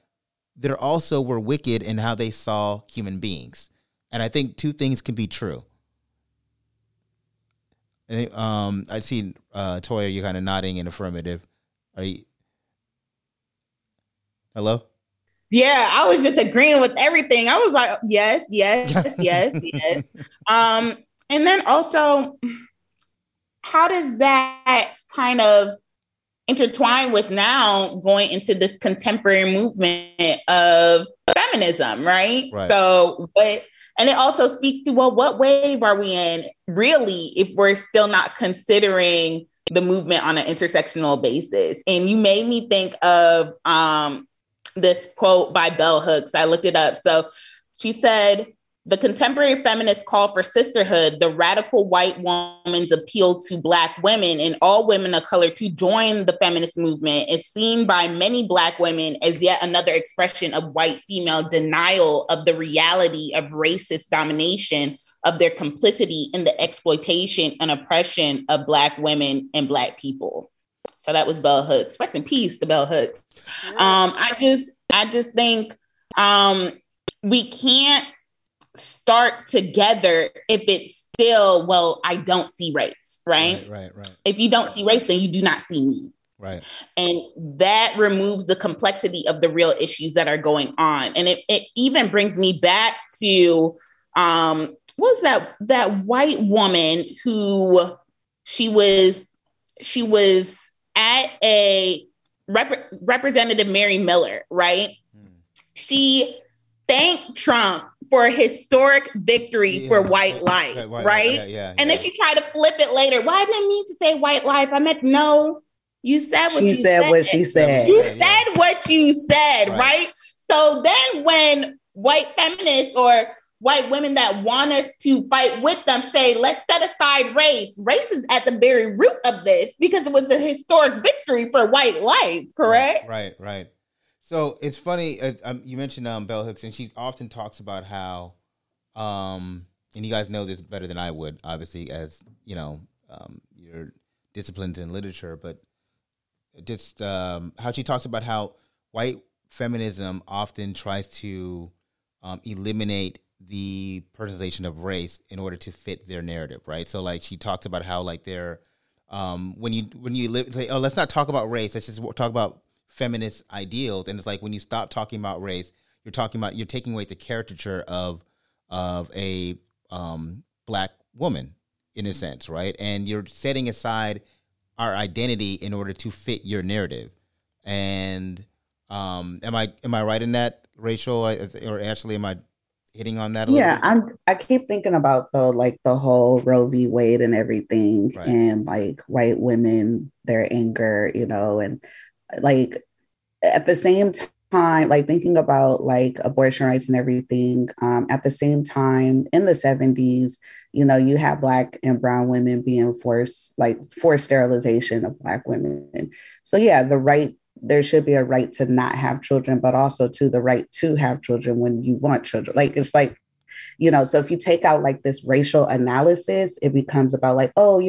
there also were wicked in how they saw human beings. And I think two things can be true. And, I see Toya, you're kind of nodding in affirmative. Are you? Hello? Yeah, I was just agreeing with everything. I was like, yes, yes, yes, yes. And then also, how does that kind of intertwine with now going into this contemporary movement of feminism, right? Right. So what, and it also speaks to, well, what wave are we in really if we're still not considering the movement on an intersectional basis? And you made me think of this quote by bell hooks. I looked it up. So she said, the contemporary feminist call for sisterhood, the radical white woman's appeal to Black women and all women of color to join the feminist movement is seen by many Black women as yet another expression of white female denial of the reality of racist domination, of their complicity in the exploitation and oppression of Black women and Black people. So that was bell hooks. Rest in peace to bell hooks. I just think we can't start together if it's still, well, I don't see race, right? Right. If you don't see race, then you do not see me. Right. And that removes the complexity of the real issues that are going on. And it even brings me back to, what's that white woman who she was at a Representative Mary Miller, right? Hmm. She thanked Trump for a historic victory for white life, right? And then she tried to flip it later. Well, I didn't mean to say white life. I meant, no, you said what she said. What she said. You said what you said, right? So then when white feminists or white women that want us to fight with them say, let's set aside race. Race is at the very root of this because it was a historic victory for white life, correct? Right. So it's funny, you mentioned bell hooks, and she often talks about how, and you guys know this better than I would, obviously, as you know, your disciplines in literature, but just how she talks about how white feminism often tries to eliminate the personalization of race in order to fit their narrative, right? So like she talks about how like they're when you live, say, oh, let's not talk about race, let's just talk about feminist ideals. And it's like when you stop talking about race, you're taking away the caricature of a Black woman in a sense, right? And you're setting aside our identity in order to fit your narrative. And am I right in that, Rachel or Ashley? Am I hitting on that a little bit? I keep thinking about the whole Roe v. Wade and everything, right? And like white women, their anger, and like at the same time, like thinking about like abortion rights and everything, at the same time in the 70s, you have Black and brown women being forced sterilization of Black women. So yeah, there should be a right to not have children, but also to the right to have children when you want children. Like it's like, so if you take out like this racial analysis, it becomes about like, oh,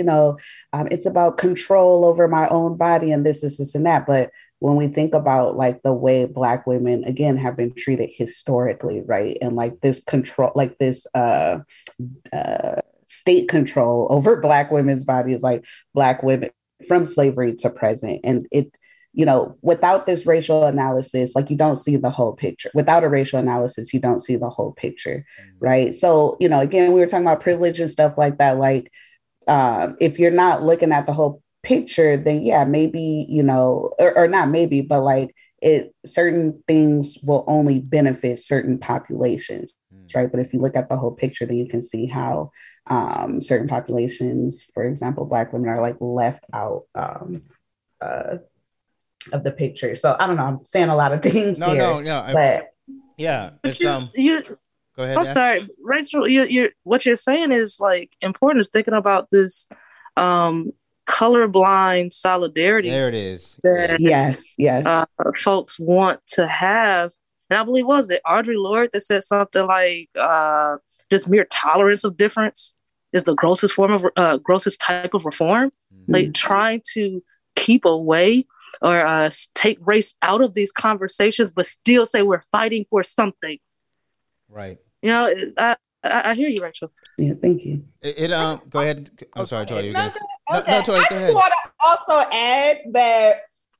it's about control over my own body and this, and that. But when we think about like the way Black women, again, have been treated historically, right? And like this control, like this state control over Black women's bodies, like Black women from slavery to present. And it, without this racial analysis, like you don't see the whole picture. Without a racial analysis, you don't see the whole picture, right? So, again, we were talking about privilege and stuff like that. Like, if you're not looking at the whole picture, then yeah, maybe, or not maybe, but like certain things will only benefit certain populations, right? But if you look at the whole picture, then you can see how certain populations, for example, Black women are like left out of the picture. So I don't know, I'm saying a lot of things here. No. But yeah, it's go ahead. I'm sorry, Rachel, you're what you're saying is like important, is thinking about this colorblind solidarity. There it is. That, yes. Folks want to have, and I believe was it Audre Lorde that said something like just mere tolerance of difference is the grossest type of reform. Mm-hmm. Like trying to keep away or take race out of these conversations, but still say we're fighting for something. Right. You know, I hear you, Rachel. Yeah, thank you. Go ahead. I'm sorry, Tori. No, Tori, go ahead. I just want to also add that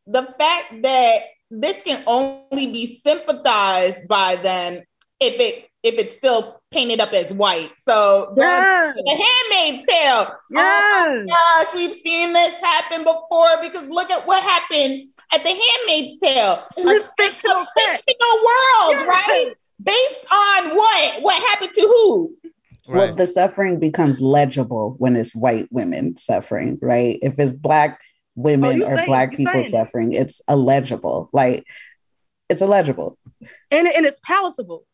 the fact that this can only be sympathized by them if it's still painted up as white. So yes. The Handmaid's Tale. Yes. Oh my gosh, we've seen this happen before, because look at what happened at The Handmaid's Tale. This fictional world, yes. Right? Based on what? What happened to who? Right. Well, the suffering becomes legible when it's white women suffering, right? If it's Black women Black people suffering, it's illegible. Like, it's illegible. And it's palatable.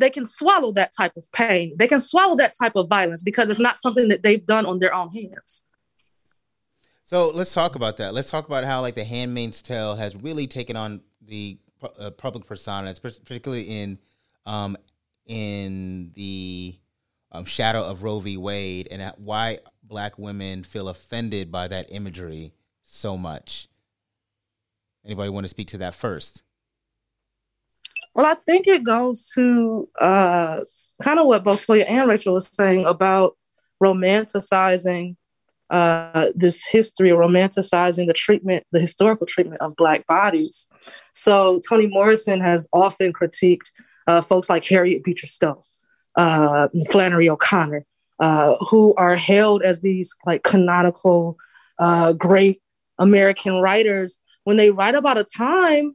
They can swallow that type of pain. They can swallow that type of violence because it's not something that they've done on their own hands. So let's talk about that. Let's talk about how, like, The Handmaid's Tale has really taken on the public persona, particularly in the shadow of Roe v. Wade, and why Black women feel offended by that imagery so much. Anybody want to speak to that first? Well, I think it goes to kind of what both Toya and Rachel was saying about romanticizing this history, romanticizing the historical treatment of Black bodies. So Toni Morrison has often critiqued folks like Harriet Beecher Stowe, Flannery O'Connor, who are hailed as these, like, canonical great American writers, when they write about a time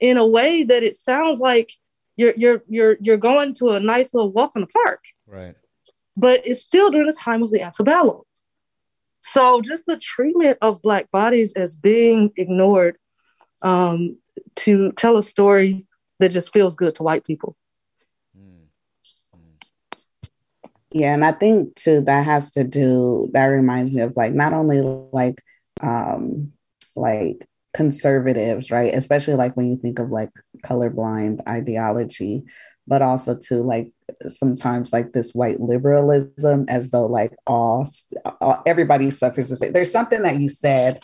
in a way that it sounds like you're going to a nice little walk in the park, right? But it's still during the time of the antebellum. So just the treatment of Black bodies as being ignored to tell a story that just feels good to white people. Yeah, and I think too that reminds me of, like, not only like conservatives, right? Especially like when you think of like colorblind ideology, but also to like sometimes like this white liberalism, as though like all everybody suffers the same. There's something that you said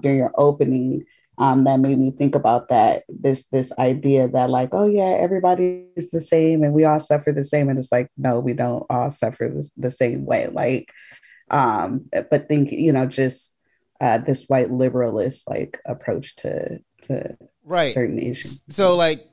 during your opening that made me think about that. This idea that, like, oh yeah, everybody is the same and we all suffer the same. And it's like, no, we don't all suffer the same way. Like, but think, you know, just this white liberalist like approach to right. certain issues. So like,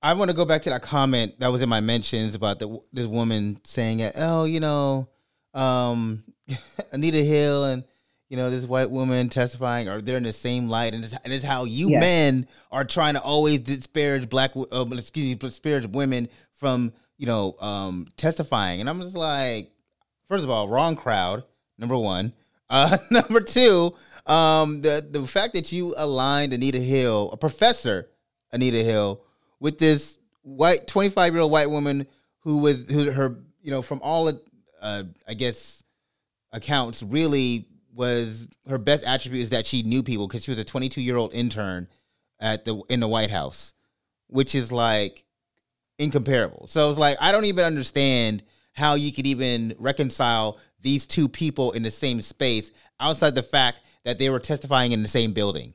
I want to go back to that comment that was in my mentions about this woman saying, oh, you know, Anita Hill and, you know, this white woman testifying, or they're in the same light, and it's how you yes. men are trying to always disparage disparage women from, you know, testifying. And I'm just like, first of all, wrong crowd, number one. Number two, the fact that you aligned Anita Hill, a professor Anita Hill, with this white 25-year-old white woman who you know, from all I guess accounts, really. Was her best attribute is that she knew people, because she was a 22-year-old intern in the White House, which is like incomparable. So it's like, I don't even understand how you could even reconcile these two people in the same space outside the fact that they were testifying in the same building.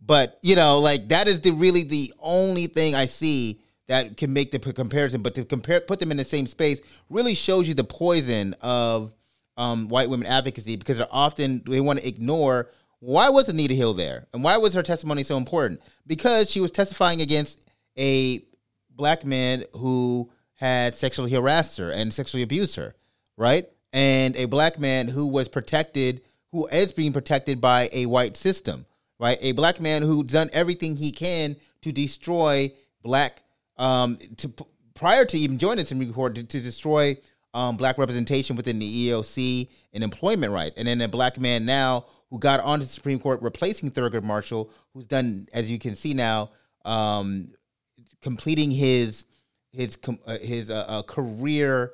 But, you know, like, that is really the only thing I see that can make the comparison. But to put them in the same space really shows you the poison of white women advocacy, because they want to ignore, why was Anita Hill there? And why was her testimony so important? Because she was testifying against a Black man who had sexually harassed her and sexually abused her, right? And a Black man who is being protected by a white system, right? A Black man who done everything he can to destroy Black, prior to even joining the Supreme Court, to destroy Black representation within the EEOC and employment rights. And then a Black man now who got onto the Supreme Court, replacing Thurgood Marshall, who's done, as you can see now, completing his career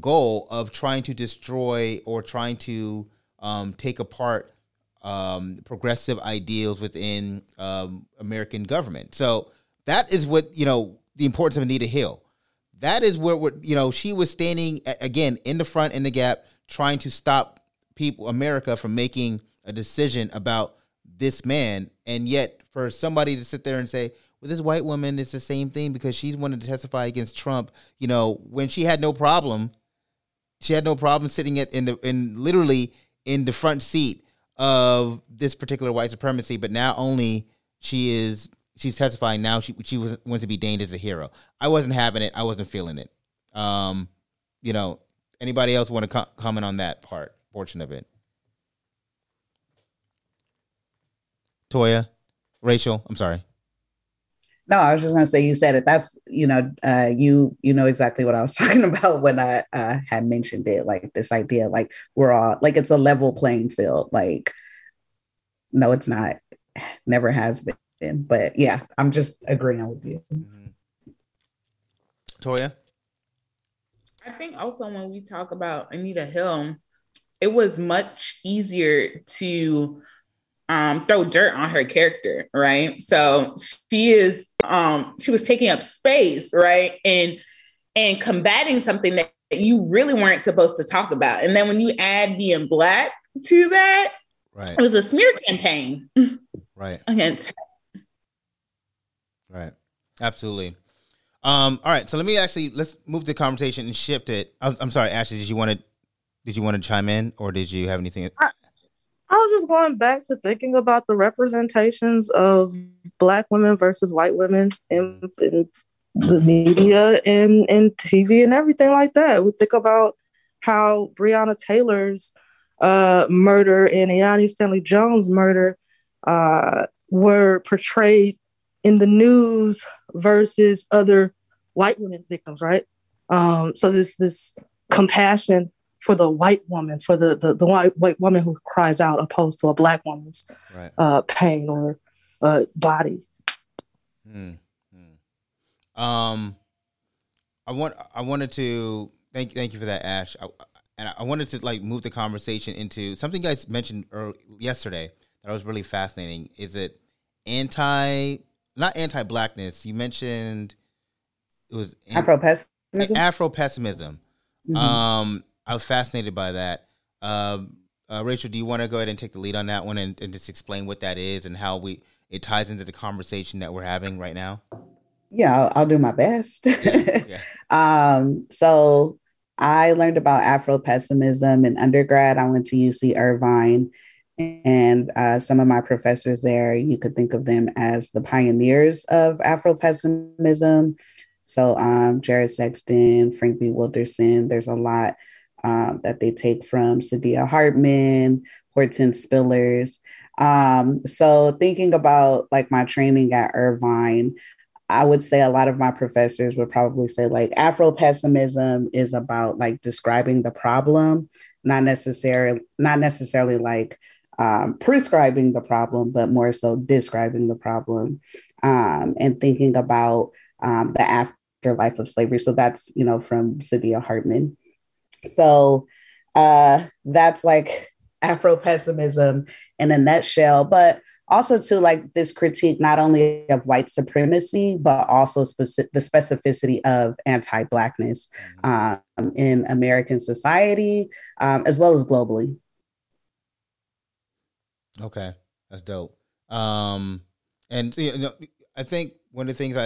goal of trying to destroy or trying to take apart progressive ideals within American government. So that is what, you know, the importance of Anita Hill. That is where she was standing, again, in the front, in the gap, trying to stop America from making a decision about this man. And yet for somebody to sit there and say, well, this white woman is the same thing because she's wanted to testify against Trump, you know, when she had no problem. She had no problem sitting literally in the front seat of this particular white supremacy. But now only she's testifying now. She wants to be deigned as a hero. I wasn't having it. I wasn't feeling it. You know, anybody else want to comment on that portion of it? Toya, Rachel, I'm sorry. No, I was just going to say, you said it. That's, you know, you know exactly what I was talking about when I had mentioned it, like this idea, like we're all like, it's a level playing field. Like, no, it's not. Never has been. But yeah, I'm just agreeing with you. Mm-hmm. Toya? I think also when we talk about Anita Hill, it was much easier to throw dirt on her character, right? So she was taking up space, right? And combating something that you really weren't supposed to talk about. And then when you add being Black to that, right, it was a smear campaign. Right. Against her. Right. Absolutely. All right. So let's move the conversation and shift it. I'm sorry, Ashley, did you want to chime in, or did you have anything? I was just going back to thinking about the representations of Black women versus white women in the media and TV and everything like that. We think about how Breonna Taylor's murder and Iyanni Stanley Jones' murder were portrayed in the news versus other white women victims, right? So this compassion for the white woman, for the white woman who cries out, opposed to a Black woman's right, pain or body. Mm-hmm. I wanted to thank you for that, Ash. I wanted to like move the conversation into something you guys mentioned yesterday that was really fascinating. Is it not anti-Blackness? You mentioned it was Afro pessimism. Mm-hmm. I was fascinated by that. Rachel, do you want to go ahead and take the lead on that one and just explain what that is and how it ties into the conversation that we're having right now? Yeah, I'll do my best. Yeah. So I learned about Afro-pessimism in undergrad. I went to UC Irvine, and some of my professors there, you could think of them as the pioneers of Afro-pessimism. So Jared Sexton, Frank B. Wilderson, there's a lot that they take from Sadia Hartman, Hortense Spillers. So thinking about like my training at Irvine, I would say a lot of my professors would probably say like Afro-pessimism is about like describing the problem, not necessarily like prescribing the problem, but more so describing the problem, and thinking about the afterlife of slavery. So that's, you know, from Sadia Hartman. So that's like Afro-pessimism in a nutshell, but also to like this critique, not only of white supremacy, but also the specificity of anti-Blackness in American society, as well as globally. Okay. That's dope. And you know, I think one of the things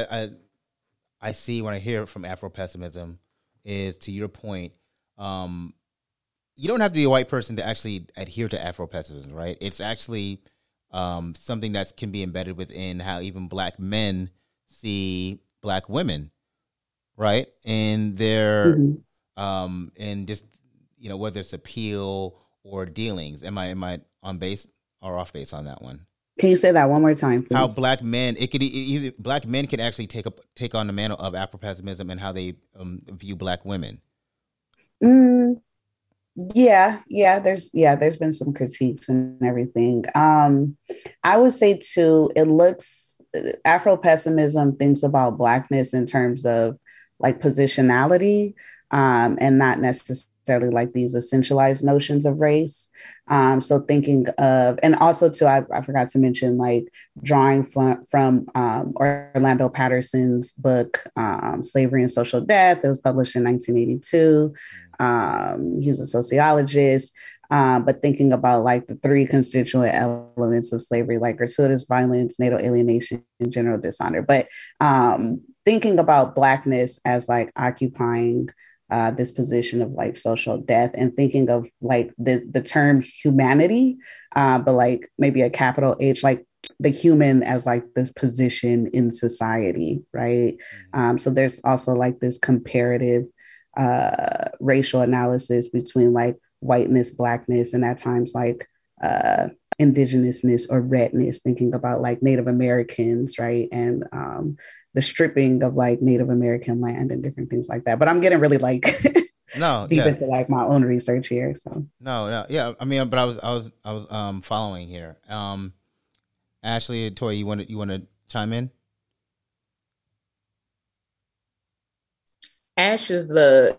I see when I hear from Afro-pessimism is, to your point, you don't have to be a white person to actually adhere to Afro-pessimism, right? It's actually something that can be embedded within how even Black men see Black women, right? And their and just, you know, whether it's appeal or dealings. Am I on base or off base on that one? Can you say that one more time, please? How Black men, Black men can actually take on the mantle of Afro-pessimism and how they view Black women. Yeah. There's been some critiques and everything. I would say too, Afro-pessimism thinks about Blackness in terms of like positionality, and not necessarily like these essentialized notions of race. So thinking of, and also too, I forgot to mention, like drawing from Orlando Patterson's book, Slavery and Social Death. It was published in 1982. He's a sociologist. But thinking about like the three constituent elements of slavery, like gratuitous violence, natal alienation, and general dishonor. But thinking about Blackness as like occupying this position of like social death, and thinking of like the term humanity, but like maybe a capital H, like the human as like this position in society, right? So there's also like this comparative racial analysis between like whiteness, Blackness, and at times like indigenousness or redness, thinking about like Native Americans, right? And the stripping of like Native American land and different things like that. But I'm getting really like deep into like my own research here. So I mean, but I was following here. Ashley, Toy, you want to chime in? Ash is the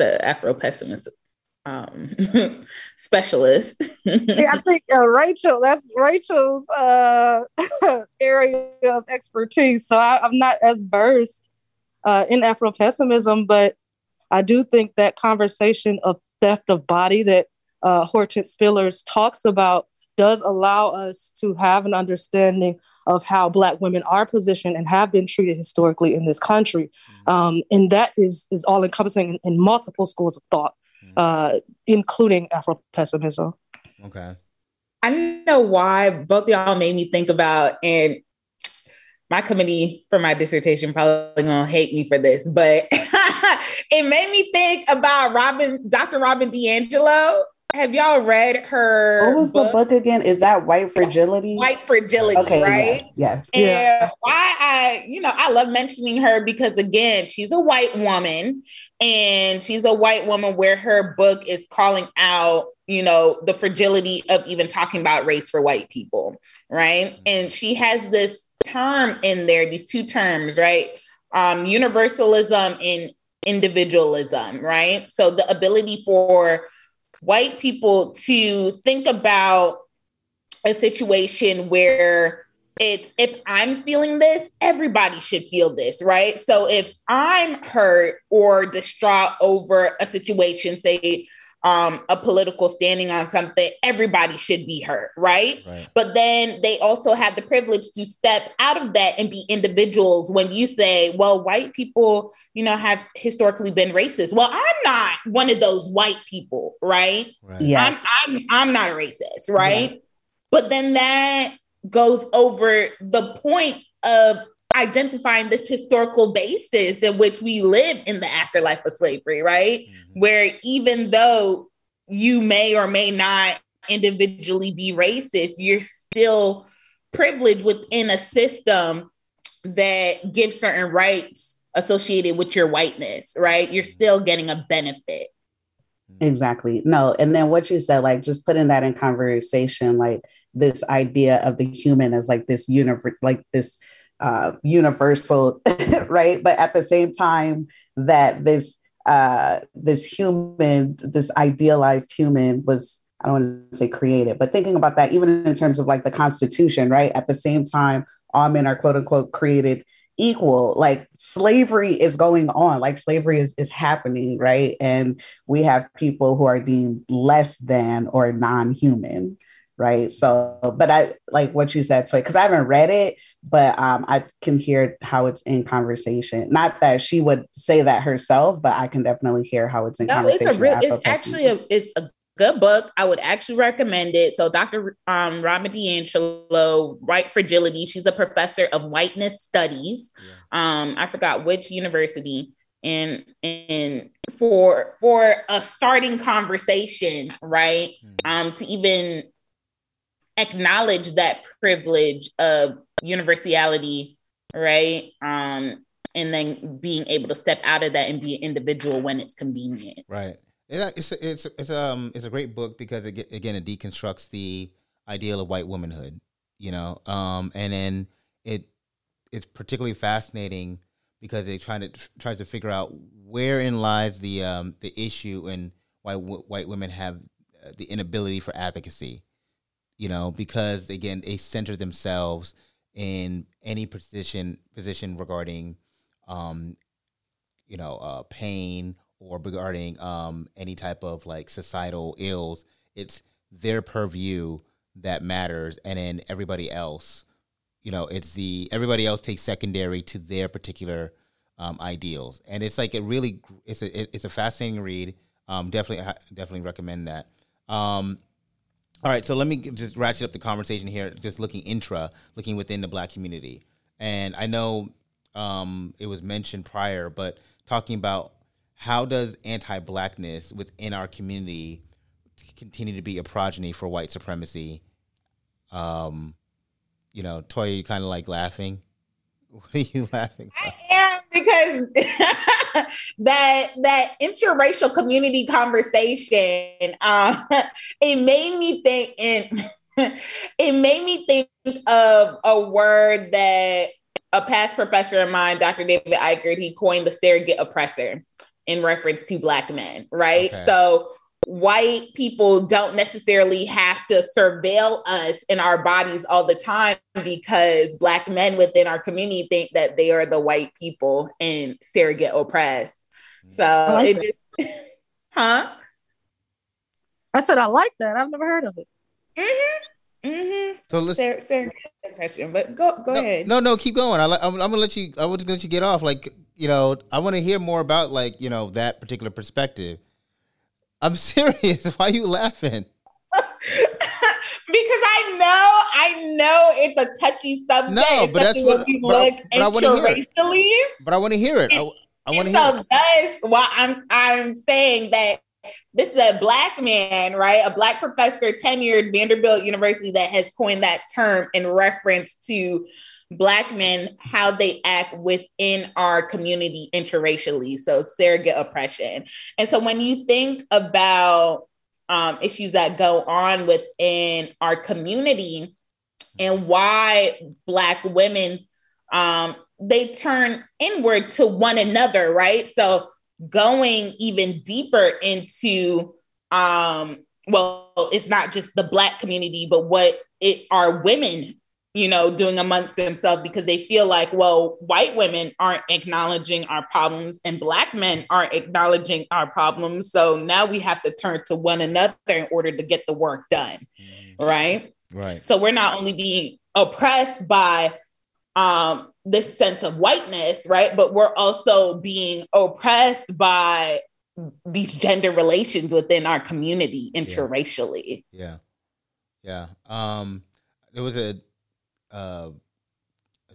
Afro-pessimist specialist. Yeah, I think Rachel's area of expertise. So I'm not as versed in Afro-pessimism, but I do think that conversation of theft of body that Hortense Spillers talks about does allow us to have an understanding of how Black women are positioned and have been treated historically in this country. Mm-hmm. And that is all encompassing in multiple schools of thought, mm-hmm. Including Afro-pessimism. Okay. I don't know why both of y'all made me think about, and my committee for my dissertation probably gonna hate me for this, but it made me think about Dr. Robin DiAngelo. Have y'all read her? What was the book again? Is that White Fragility? White Fragility, okay, right? Yes. And why I love mentioning her because, again, she's a white woman, and she's a white woman where her book is calling out, the fragility of even talking about race for white people, right? And she has this term in there, these two terms, right? Universalism and individualism, right? So the ability for white people to think about a situation where it's, if I'm feeling this, everybody should feel this, right? So if I'm hurt or distraught over a situation, say a political standing on something, everybody should be hurt, right? But then they also have the privilege to step out of that and be individuals when you say, well, white people, have historically been racist. Well, I'm not one of those white people, right? Yes. I'm not a racist, right? Yeah. But then that goes over the point of identifying this historical basis in which we live in the afterlife of slavery, right? Mm-hmm. Where even though you may or may not individually be racist, you're still privileged within a system that gives certain rights associated with your whiteness, right? You're still getting a benefit. Exactly. No. And then what you said, like just putting that in conversation, like this idea of the human as like this universe, like this universal, right? But at the same time that this human, this idealized human was, I don't want to say created, but thinking about that, even in terms of like the Constitution, right? At the same time, all men are quote unquote created equal, like slavery is going on, like slavery is happening, right? And we have people who are deemed less than or non-human. Right. So, but I like what you said, Toy, because I haven't read it, but I can hear how it's in conversation. Not that she would say that herself, but I can definitely hear how it's in conversation. It's a good book. I would actually recommend it. So Dr. Robin DiAngelo, White Fragility. She's a professor of whiteness studies. Yeah. I forgot which university. And for a starting conversation, right? Mm-hmm. To even acknowledge that privilege of universality, right? And then being able to step out of that and be an individual when it's convenient. Right. It's a great book because it deconstructs the ideal of white womanhood, and then it's particularly fascinating because it tries to figure out wherein lies the issue and why white women have the inability for advocacy. Because again, they center themselves in any position regarding, pain or regarding any type of like societal ills, it's their purview that matters, and then everybody else, you know, it's the everybody else takes secondary to their particular ideals. And it's like a really it's a fascinating read. Definitely recommend that. All right, so let me just ratchet up the conversation here, just looking within the Black community. And I know it was mentioned prior, but talking about how does anti-Blackness within our community continue to be a progeny for white supremacy? You know, Toya, you kind of like laughing. What are you laughing about? I am, because that interracial community conversation, it made me think of a word that a past professor of mine, Dr. David Eichert, he coined the surrogate oppressor in reference to Black men, right? Okay. So white people don't necessarily have to surveil us in our bodies all the time, because Black men within our community think that they are the white people and surrogate oppressed. So like I said, I like that. I've never heard of it. Mm-hmm. Mm-hmm. So listen, question, but go ahead. No, keep going. I'm gonna let you. I was gonna let you get off. Like, you know, I want to hear more about, like, you know, that particular perspective. I'm serious. Why are you laughing? Because I know it's a touchy subject. No, but that's what we look interracially. But I want to hear it. I want to hear. So that's why I'm saying that this is a Black man, right? A Black professor tenured Vanderbilt University that has coined that term in reference to Black men, how they act within our community interracially. So surrogate oppression. And so when you think about issues that go on within our community and why Black women, they turn inward to one another, right? So going even deeper into, well, it's not just the Black community, but what it are women, you know, doing amongst themselves, because they feel like, well, white women aren't acknowledging our problems and Black men aren't acknowledging our problems. So now we have to turn to one another in order to get the work done. Right. Right. So we're not only being oppressed by this sense of whiteness, right, but we're also being oppressed by these gender relations within our community interracially. Yeah. Yeah. There was a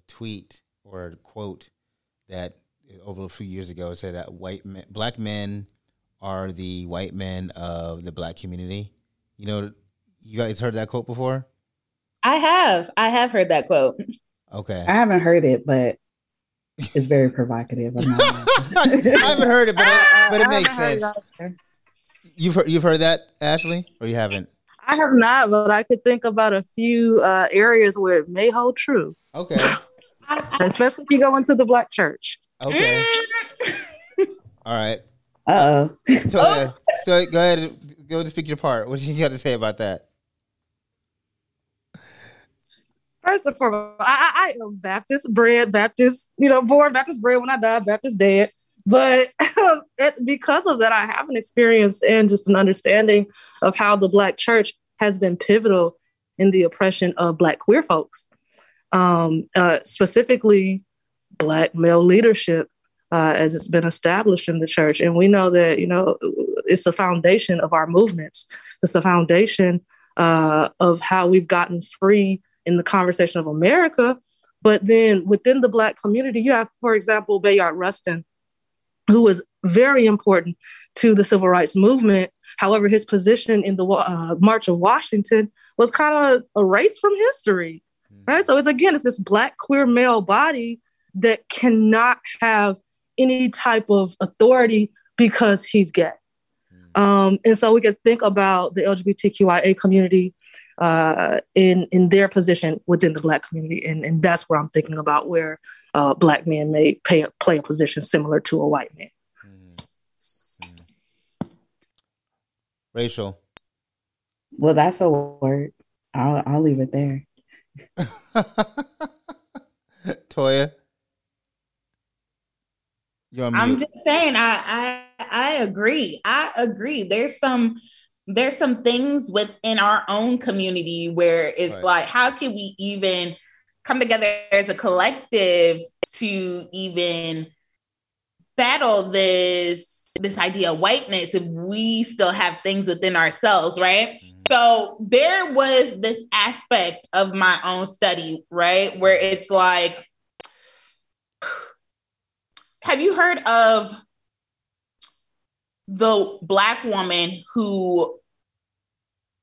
tweet or a quote that over a few years ago said that Black men are the white men of the Black community. You know, you guys heard that quote before? I have heard that quote. Okay. I haven't heard it, but it's very provocative. I haven't heard it, but it makes sense. You've heard that, Ashley, or you haven't? I have not, but I could think about a few areas where it may hold true. Okay. Especially if you go into the Black church. Okay. All right. So go ahead and speak your part. What do you got to say about that? First and foremost, I am Baptist, you know, born Baptist bred. When I die, Baptist dead. But because of that, I have an experience and just an understanding of how the Black church has been pivotal in the oppression of Black queer folks, specifically Black male leadership, as it's been established in the church. And we know that, you know, it's the foundation of our movements. It's the foundation of how we've gotten free in the conversation of America. But then within the Black community, you have, for example, Bayard Rustin, who was very important to the civil rights movement. However, his position in the March of Washington was kind of erased from history, right? So it's this Black queer male body that cannot have any type of authority because he's gay. And so we could think about the LGBTQIA community in their position within the Black community. And that's where I'm thinking about where Black men may play a position similar to a white man. Rachel. Well, that's a word. I'll leave it there. Toya. I'm just saying, I agree. I agree. There's some things within our own community where it's right. Like, how can we even come together as a collective to even battle this idea of whiteness if we still have things within ourselves, right? Mm-hmm. So there was this aspect of my own study, right, where it's like, have you heard of the Black woman who,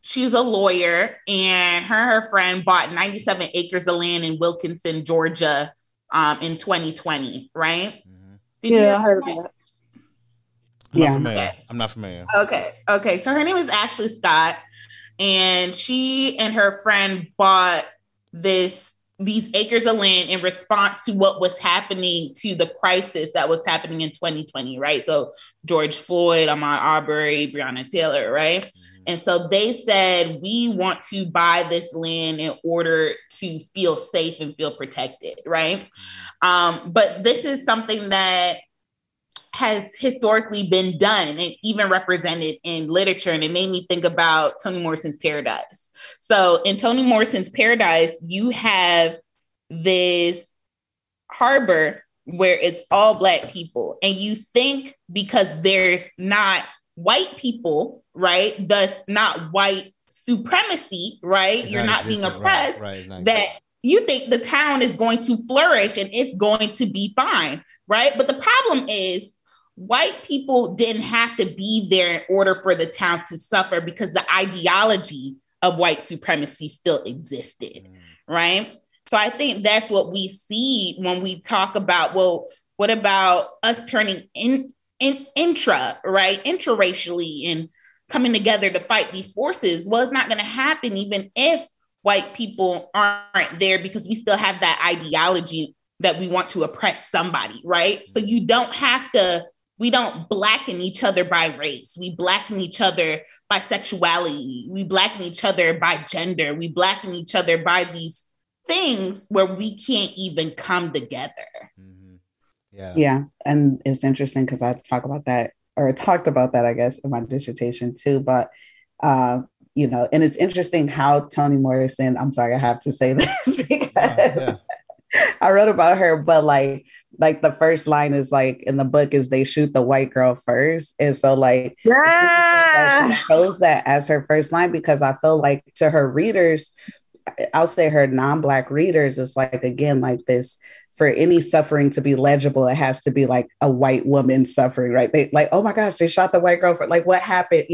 she's a lawyer, and her and her friend bought 97 acres of land in Wilkinson, Georgia, in 2020? Right? Mm-hmm. I heard of that. I'm not familiar. Okay. So her name is Ashley Scott, and she and her friend bought these acres of land in response to what was happening, to the crisis that was happening in 2020, right? So George Floyd, Ahmaud Arbery, Breonna Taylor, right? Mm-hmm. And so they said, we want to buy this land in order to feel safe and feel protected, right? But this is something that has historically been done and even represented in literature. And it made me think about Toni Morrison's Paradise. So in Toni Morrison's Paradise, you have this harbor where it's all Black people. And you think because there's not white people, right? Thus not white supremacy, right? You're not being oppressed, right. That you think the town is going to flourish and it's going to be fine, right? But the problem is, white people didn't have to be there in order for the town to suffer, because the ideology of white supremacy still existed, right? So I think that's what we see when we talk about, well, what about us turning intraracially and coming together to fight these forces? Well, it's not going to happen even if white people aren't there, because we still have that ideology that we want to oppress somebody, right? So you don't have to, we don't blacken each other by race. We blacken each other by sexuality. We blacken each other by gender. We blacken each other by these things where we can't even come together. Mm-hmm. Yeah. And it's interesting because I talked about that, I guess, in my dissertation too, but, and it's interesting how Toni Morrison, I'm sorry, I have to say this because I wrote about her, but like the first line is like in the book is they shoot the white girl first. And so like, she chose that as her first line, because I feel like to her readers, I'll say her non-Black readers, it's like, again, like this, for any suffering to be legible, it has to be like a white woman suffering, right? They like, oh my gosh, they shot the white girl for like, what happened,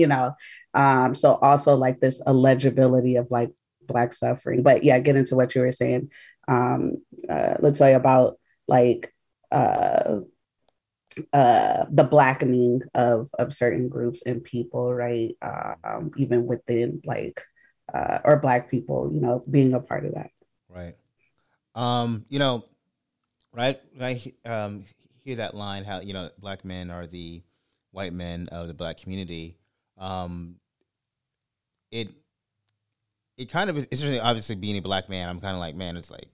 so also like this illegibility of like Black suffering. But yeah, get into what you were saying, Latoya, about like the blackening of certain groups and people, right? Even within like, or Black people, being a part of that. Right. I hear that line, how, Black men are the white men of the Black community. It kind of is interesting, obviously being a Black man, I'm kind of like, man, it's like,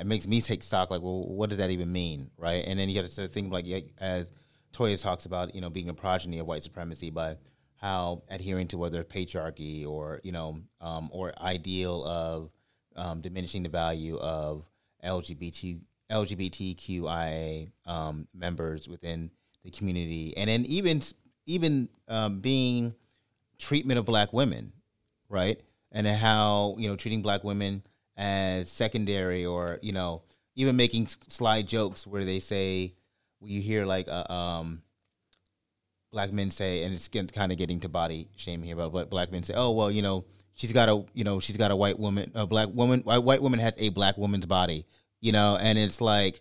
it makes me take stock, like, well, what does that even mean, right? And then you have to sort of think, like, as Toya talks about, being a progeny of white supremacy, but how adhering to whether patriarchy or, or ideal of diminishing the value of LGBTQIA members within the community, and then even being treatment of Black women, right? And how, treating Black women as secondary, or, even making sly jokes where they say, you hear like Black men say, and it's kind of getting to body shame here, but Black men say, oh, well, she's got a white woman, a Black woman, a white woman has a Black woman's body, and it's like,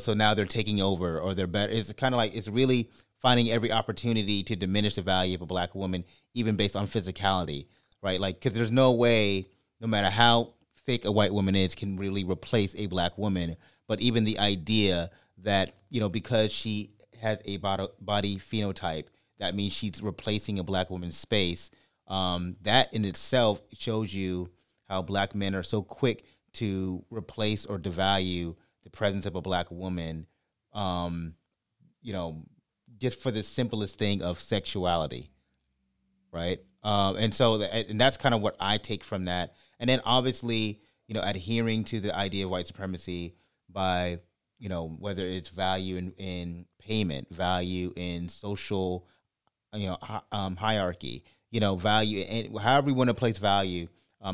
so now they're taking over, or they're better. It's kind of like, it's really finding every opportunity to diminish the value of a Black woman, even based on physicality, right? Like, because there's no way, no matter how thick a white woman is, can really replace a Black woman. But even the idea that, because she has a body phenotype, that means she's replacing a Black woman's space. That in itself shows you how Black men are so quick to replace or devalue the presence of a Black woman, you know, just for the simplest thing of sexuality, right? And that's kind of what I take from that. And then obviously, you know, adhering to the idea of white supremacy by, you know, whether it's value in payment, value in social, you know, hierarchy, you know, value, and however we want to place value,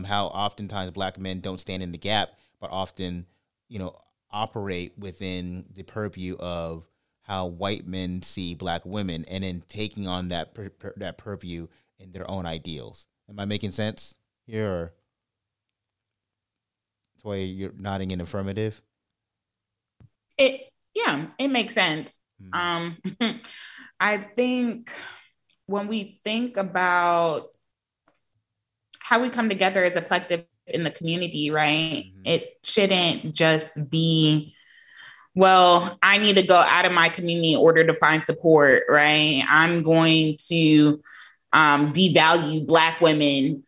how oftentimes black men don't stand in the gap, but often, you know, operate within the purview of how white men see black women, and then taking on that that purview in their own ideals. Am I making sense here? Or? That's why you're nodding in affirmative. It makes sense. Mm-hmm. I think when we think about how we come together as a collective in the community, right? Mm-hmm. It shouldn't just be, well, I need to go out of my community in order to find support, right? I'm going to devalue Black women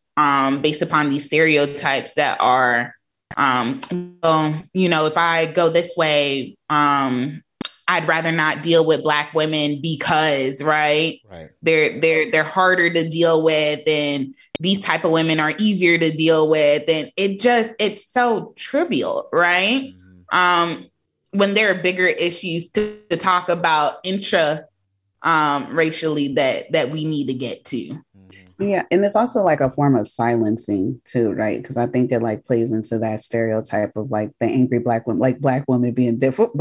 based upon these stereotypes that are, if I go this way, I'd rather not deal with Black women because, right? They're harder to deal with, and these type of women are easier to deal with, and it's so trivial, right? Mm-hmm. When there are bigger issues to talk about racially that we need to get to. Yeah, and it's also like a form of silencing too, right? Because I think it like plays into that stereotype of like the angry Black woman, like Black women being difficult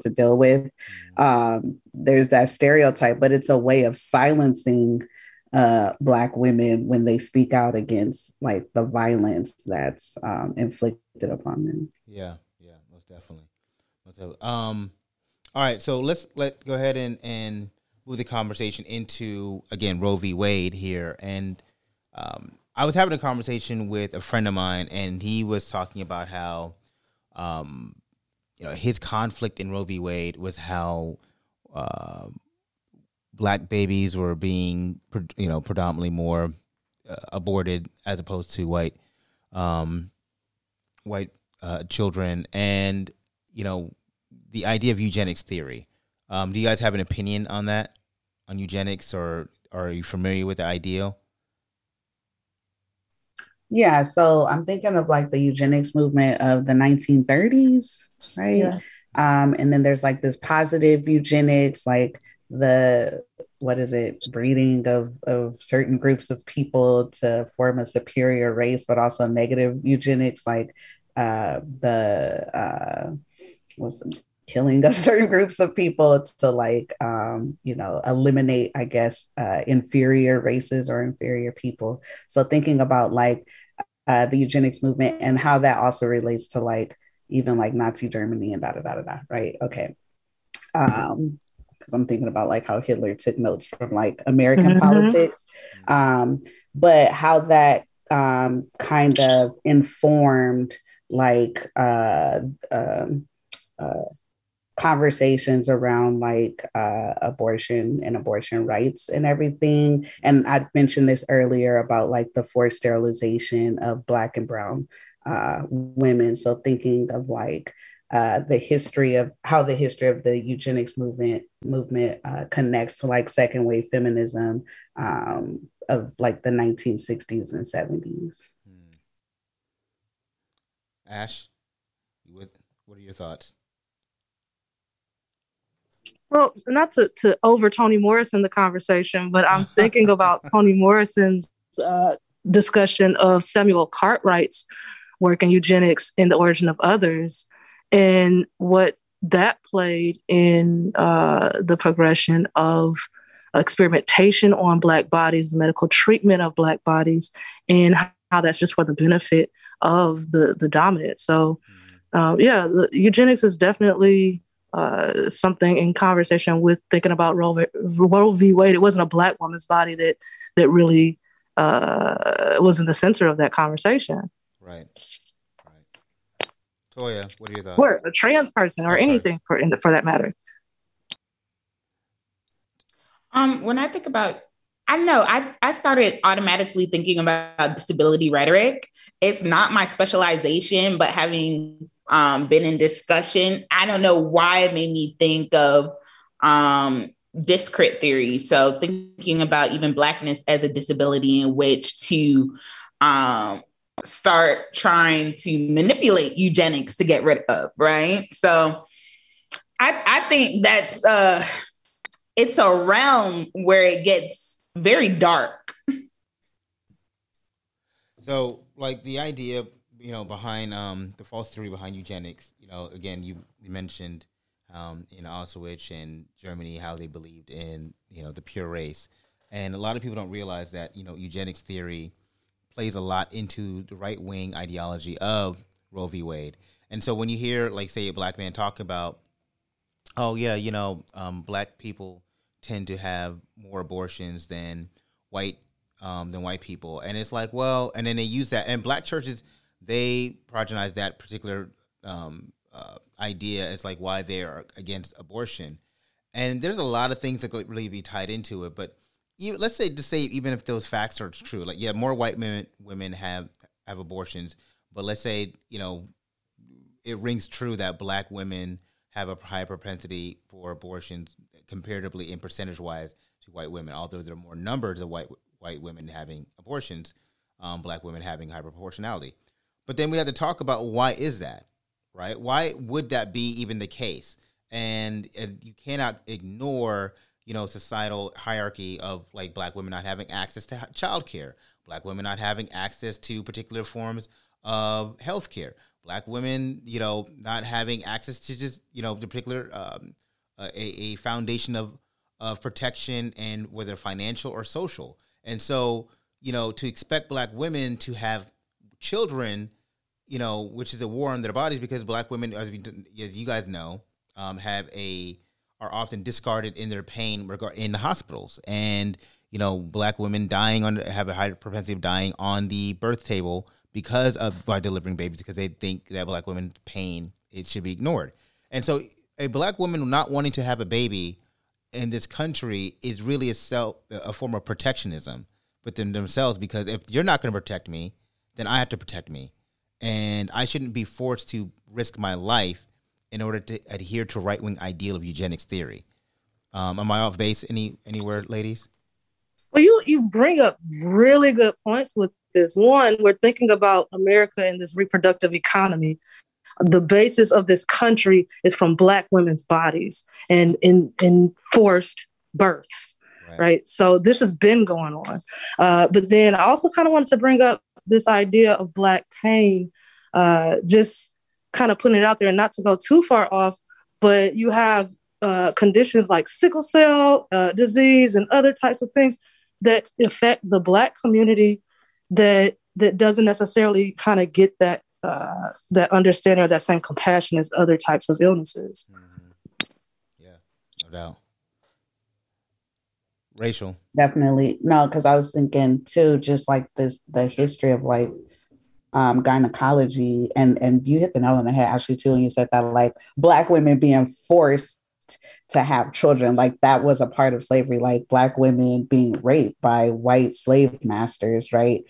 to deal with. There's that stereotype, but it's a way of silencing Black women when they speak out against like the violence that's inflicted upon them. Yeah, yeah, most definitely. All right, so let's go ahead and move the conversation into, again, Roe v. Wade here. And I was having a conversation with a friend of mine, and he was talking about how, his conflict in Roe v. Wade was how Black babies were being, predominantly more aborted as opposed to white children. And, the idea of eugenics theory. Do you guys have an opinion on that, on eugenics, or are you familiar with the idea? Yeah, so I'm thinking of like the eugenics movement of the 1930s, right? Yeah. And then there's like this positive eugenics, like breeding of certain groups of people to form a superior race, but also negative eugenics, like killing of certain groups of people to like, eliminate, I guess, inferior races or inferior people. So thinking about like the eugenics movement and how that also relates to like, even like Nazi Germany and da-da-da-da-da, right? Okay. Because I'm thinking about like how Hitler took notes from like American politics, but how that kind of informed like conversations around like abortion and abortion rights and everything. And I mentioned this earlier about like the forced sterilization of Black and brown women. So thinking of like the history of the eugenics movement connects to like second wave feminism of like the 1960s and 70s. Ash, what are your thoughts? Well, not to over Toni Morrison the conversation, but I'm thinking about Toni Morrison's discussion of Samuel Cartwright's work in eugenics in The Origin of Others, and what that played in the progression of experimentation on Black bodies, medical treatment of Black bodies, and how that's just for the benefit of the dominant. So, eugenics is definitely... something in conversation with thinking about Roe v. Wade. It wasn't a Black woman's body that really was in the center of that conversation. Right. Toya, what are your thoughts? Or a trans person or anything for that matter. When I think about, I started automatically thinking about disability rhetoric. It's not my specialization, but having been in discussion, I don't know why it made me think of discrit theory. So thinking about even Blackness as a disability in which to start trying to manipulate eugenics to get rid of, right? So I think that's it's a realm where it gets very dark. So like the idea, you know, behind the false theory behind eugenics, you know, again, you mentioned in Auschwitz and Germany, how they believed in, you know, the pure race. And a lot of people don't realize that, you know, eugenics theory plays a lot into the right-wing ideology of Roe v. Wade. And so when you hear, like, say, a black man talk about, oh, yeah, you know, black people tend to have more abortions than white people. And it's like, well, and then they use that. And black churches, they progenize that particular idea. It's like why they are against abortion. And there's a lot of things that could really be tied into it. But let's say, even if those facts are true, like, yeah, more white women have abortions. But let's say, you know, it rings true that black women have a higher propensity for abortions comparatively in percentage-wise to white women, although there are more numbers of white women having abortions, black women having high proportionality. But then we have to talk about why is that, right? Why would that be even the case? And you cannot ignore, you know, societal hierarchy of, like, black women not having access to childcare, black women not having access to particular forms of healthcare, black women, you know, not having access to just, you know, the particular a foundation of protection, and whether financial or social. And so, you know, to expect black women to have children, you know, which is a war on their bodies, because black women, as you guys know, are often discarded in their pain in the hospitals, and, you know, black women have a high propensity of dying on the birth table by delivering babies, because they think that black women's pain, it should be ignored. And so a black woman not wanting to have a baby in this country is really a form of protectionism within themselves, because if you're not going to protect me, then I have to protect me. And I shouldn't be forced to risk my life in order to adhere to right-wing ideal of eugenics theory. Am I off base anywhere, ladies? Well, you bring up really good points with this. One, we're thinking about America and this reproductive economy. The basis of this country is from black women's bodies and in forced births, right? So this has been going on. But then I also kind of wanted to bring up this idea of black pain, just kind of putting it out there and not to go too far off, but you have conditions like sickle cell disease and other types of things that affect the black community that doesn't necessarily kind of get that understanding or that same compassion as other types of illnesses. Mm-hmm. Yeah, no doubt. Rachel. Definitely. No, because I was thinking too, just like this, the history of like gynecology, and you hit the nail on the head actually too, and you said that, like, black women being forced to have children, like that was a part of slavery, like black women being raped by white slave masters, right?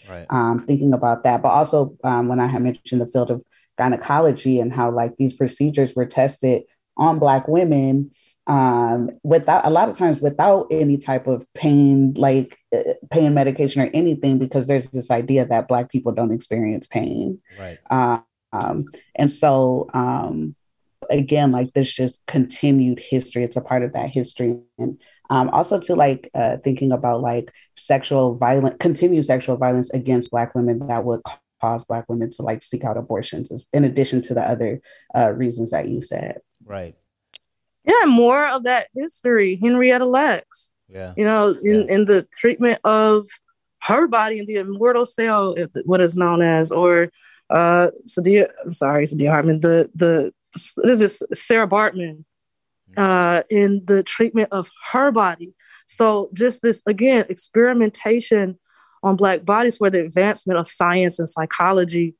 Thinking about that, but also when I had mentioned the field of gynecology and how like these procedures were tested on black women without, a lot of times without any type of pain, like pain medication or anything, because there's this idea that black people don't experience pain, right? And so again, like this just continued history. It's a part of that history. And also to like thinking about like continued sexual violence against black women that would cause black women to like seek out abortions, in addition to the other reasons that you said. Right. Yeah. More of that history. Henrietta Lacks, yeah, you know, in the treatment of her body in the immortal cell, what is known as, or Sadia Hartman, Sarah Bartman, in the treatment of her body. So just this, again, experimentation on black bodies where the advancement of science and psychology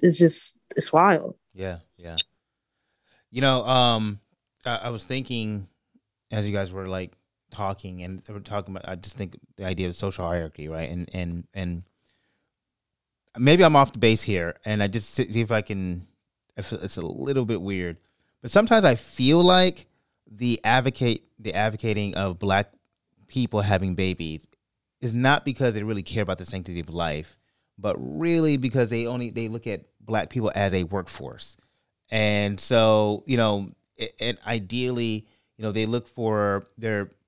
is just, it's wild. Yeah. Yeah. You know, I was thinking as you guys were like talking and we were talking about, I just think the idea of social hierarchy, right? And maybe I'm off the base here, and I just see if I can, it's a little bit weird, but sometimes I feel like the advocating of black people having babies is not because they really care about the sanctity of life, but really because they look at black people as a workforce. And so, you know, and ideally, you know, they're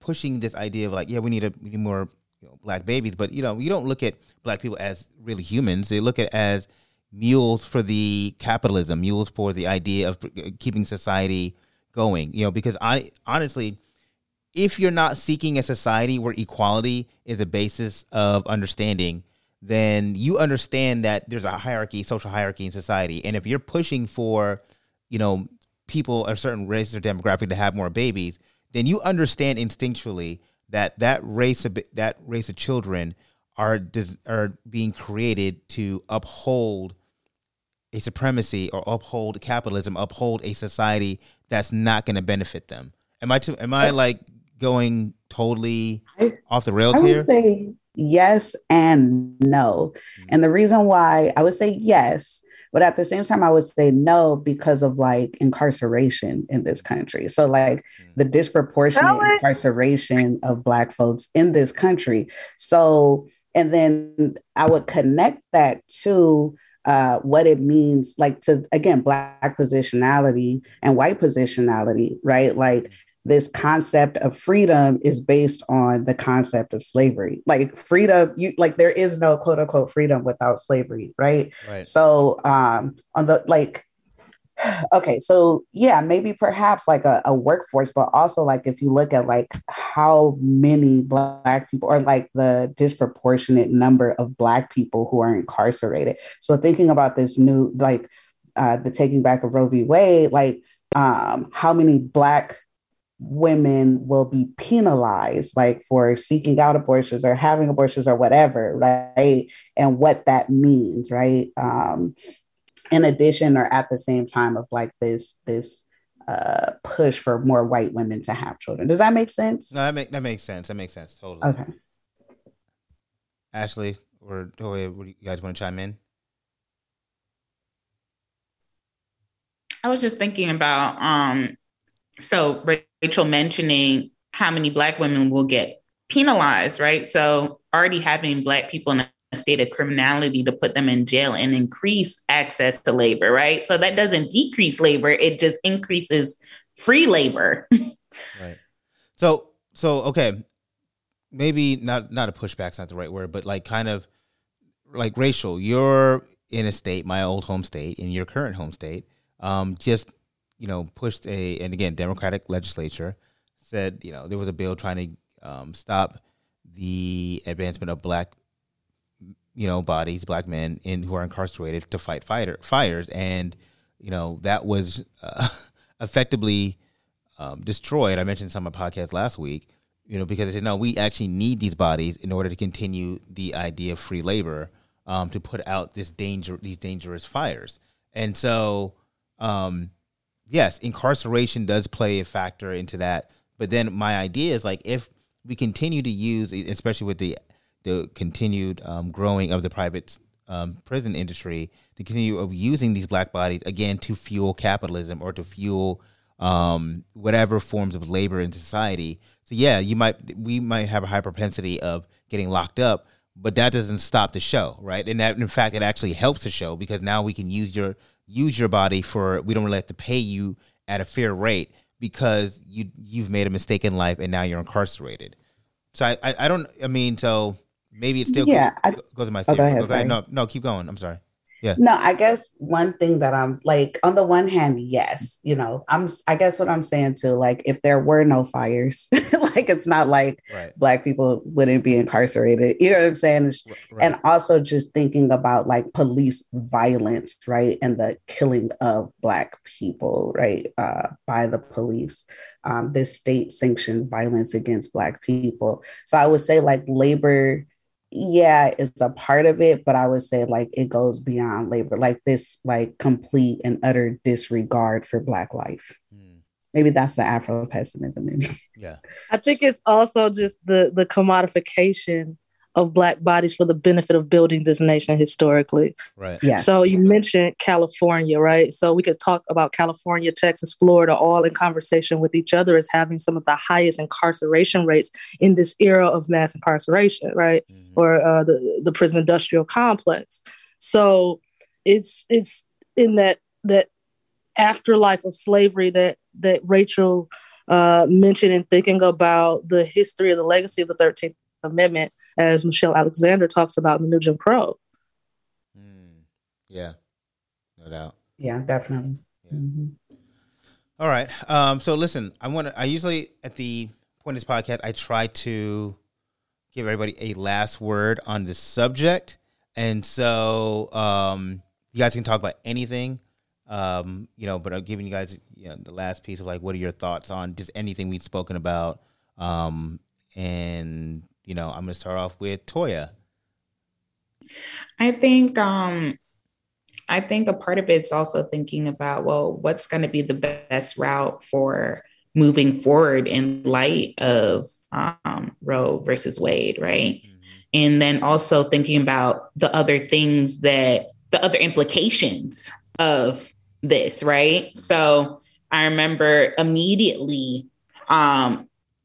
pushing this idea of like, yeah, we need more, you know, black babies, but, you know, you don't look at black people as really humans. They look at as mules for the capitalism, mules for the idea of keeping society going, you know, because I honestly, if you're not seeking a society where equality is a basis of understanding, then you understand that there's a hierarchy, social hierarchy in society. And if you're pushing for, you know, people, a certain race or demographic to have more babies, then you understand instinctually that that race of children are being created to uphold a supremacy or uphold capitalism, uphold a society that's not going to benefit them. Am I like going totally off the rails here? I would say yes and no. Mm-hmm. And the reason why I would say yes, but at the same time, I would say no because of like incarceration in this country. So like the disproportionate incarceration of Black folks in this country. So, and then I would connect that to what it means, like to, again, Black positionality and white positionality, right? Like this concept of freedom is based on the concept of slavery. Like freedom, there is no quote unquote freedom without slavery, right? So maybe perhaps like a workforce, but also like if you look at like how many Black people or like the disproportionate number of Black people who are incarcerated. So thinking about this new, like the taking back of Roe v. Wade, like how many Black women will be penalized like for seeking out abortions or having abortions or whatever, right? And what that means, right? In addition or at the same time of like this push for more white women to have children. Does that make sense? No, that makes sense. That makes sense. Totally. Okay. Ashley or Toya, what do you guys want to chime in? I was just thinking about so Rachel mentioning how many Black women will get penalized, right? So already having Black people in a state of criminality to put them in jail and increase access to labor, right? So that doesn't decrease labor, it just increases free labor. Right. So okay, maybe not a pushback's not the right word, but like kind of like Rachel, you're in a state, my old home state, in your current home state, just, you know, pushed and again, Democratic legislature said, you know, there was a bill trying to stop the advancement of Black, you know, bodies, Black men who are incarcerated to fight fires. And, you know, that was effectively destroyed. I mentioned some of my podcast last week, you know, because they said, no, we actually need these bodies in order to continue the idea of free labor to put out these dangerous fires. And so, yes, incarceration does play a factor into that. But then my idea is like if we continue to use, especially with the continued growing of the private prison industry, to continue of using these Black bodies, again, to fuel capitalism or to fuel whatever forms of labor in society. So, yeah, we might have a high propensity of getting locked up, but that doesn't stop the show, right? And that, in fact, it actually helps the show because now we can use your body for, we don't really have to pay you at a fair rate because you've made a mistake in life and now you're incarcerated. So so maybe it still goes to my theory. Go ahead. No, keep going. I'm sorry. Yeah. No, I guess one thing that I'm like, on the one hand, yes, you know, I guess what I'm saying too, like if there were no fires, like it's not like Black people wouldn't be incarcerated. You know what I'm saying? Right. And also just thinking about like police violence, right? And the killing of Black people, right? By the police, this state sanctioned violence against Black people. So I would say like labor, yeah, it's a part of it, but I would say like it goes beyond labor, like this like complete and utter disregard for Black life. Mm. Maybe that's the Afro pessimism in me. Yeah, I think it's also just the commodification of Black bodies for the benefit of building this nation historically. Right. Yeah. So you mentioned California, right? So we could talk about California, Texas, Florida, all in conversation with each other as having some of the highest incarceration rates in this era of mass incarceration, right? Mm-hmm. Or the prison industrial complex. So it's in that afterlife of slavery that Rachel mentioned in thinking about the history and the legacy of the 13th Amendment, as Michelle Alexander talks about in the New Jim Crow. Mm. Yeah, no doubt. Yeah, definitely. Yeah. Mm-hmm. All right. So listen, I usually at the point of this podcast, I try to give everybody a last word on this subject. And so you guys can talk about anything, but I'm giving you guys the last piece of like, what are your thoughts on just anything we've spoken about? And I'm going to start off with Toya. I think a part of it's also thinking about, well, what's going to be the best route for moving forward in light of Roe versus Wade, right? Mm-hmm. And then also thinking about the other implications of this, right? So I remember immediately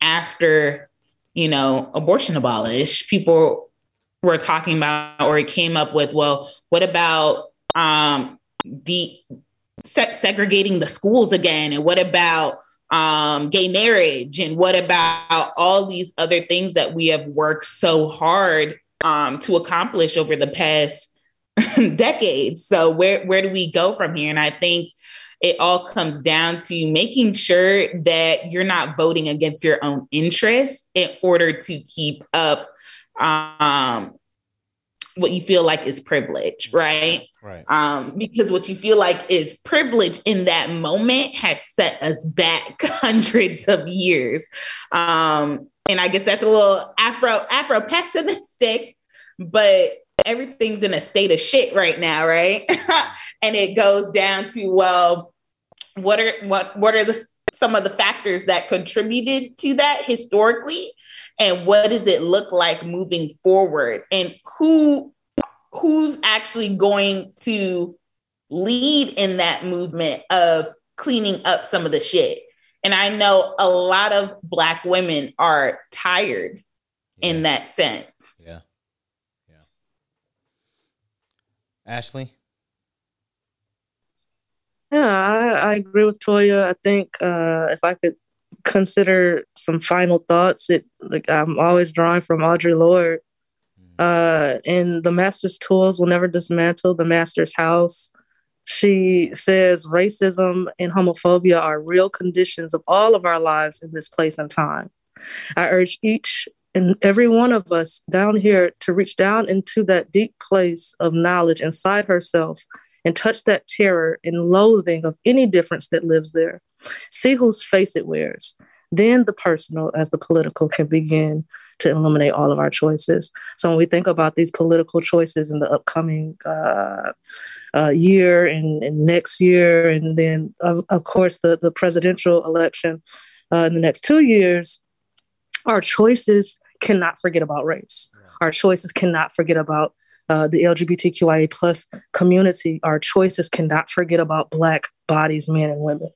after abortion abolished, people were talking about, or it came up with, well, what about segregating the schools again? And what about gay marriage? And what about all these other things that we have worked so hard to accomplish over the past decades? So where do we go from here? And I think it all comes down to making sure that you're not voting against your own interests in order to keep up what you feel like is privilege, right? Right. Because what you feel like is privilege in that moment has set us back hundreds of years. And I guess that's a little Afro pessimistic, but everything's in a state of shit right now, right? And it goes down to, well, what are some of the factors that contributed to that historically, and what does it look like moving forward, and who's actually going to lead in that movement of cleaning up some of the shit? And I know a lot of Black women are tired in that sense. Yeah. Ashley? Yeah, I agree with Toya. I think if I could consider some final thoughts, I'm always drawing from Audre Lorde. And the master's tools will never dismantle the master's house. She says racism and homophobia are real conditions of all of our lives in this place and time. I urge each and every one of us down here to reach down into that deep place of knowledge inside herself and touch that terror and loathing of any difference that lives there. See whose face it wears. Then the personal as the political can begin to illuminate all of our choices. So when we think about these political choices in the upcoming year and next year, and then, of course, the presidential election in the next 2 years, our choices cannot forget about race. Our choices cannot forget about the LGBTQIA plus community. Our choices cannot forget about Black bodies, men and women.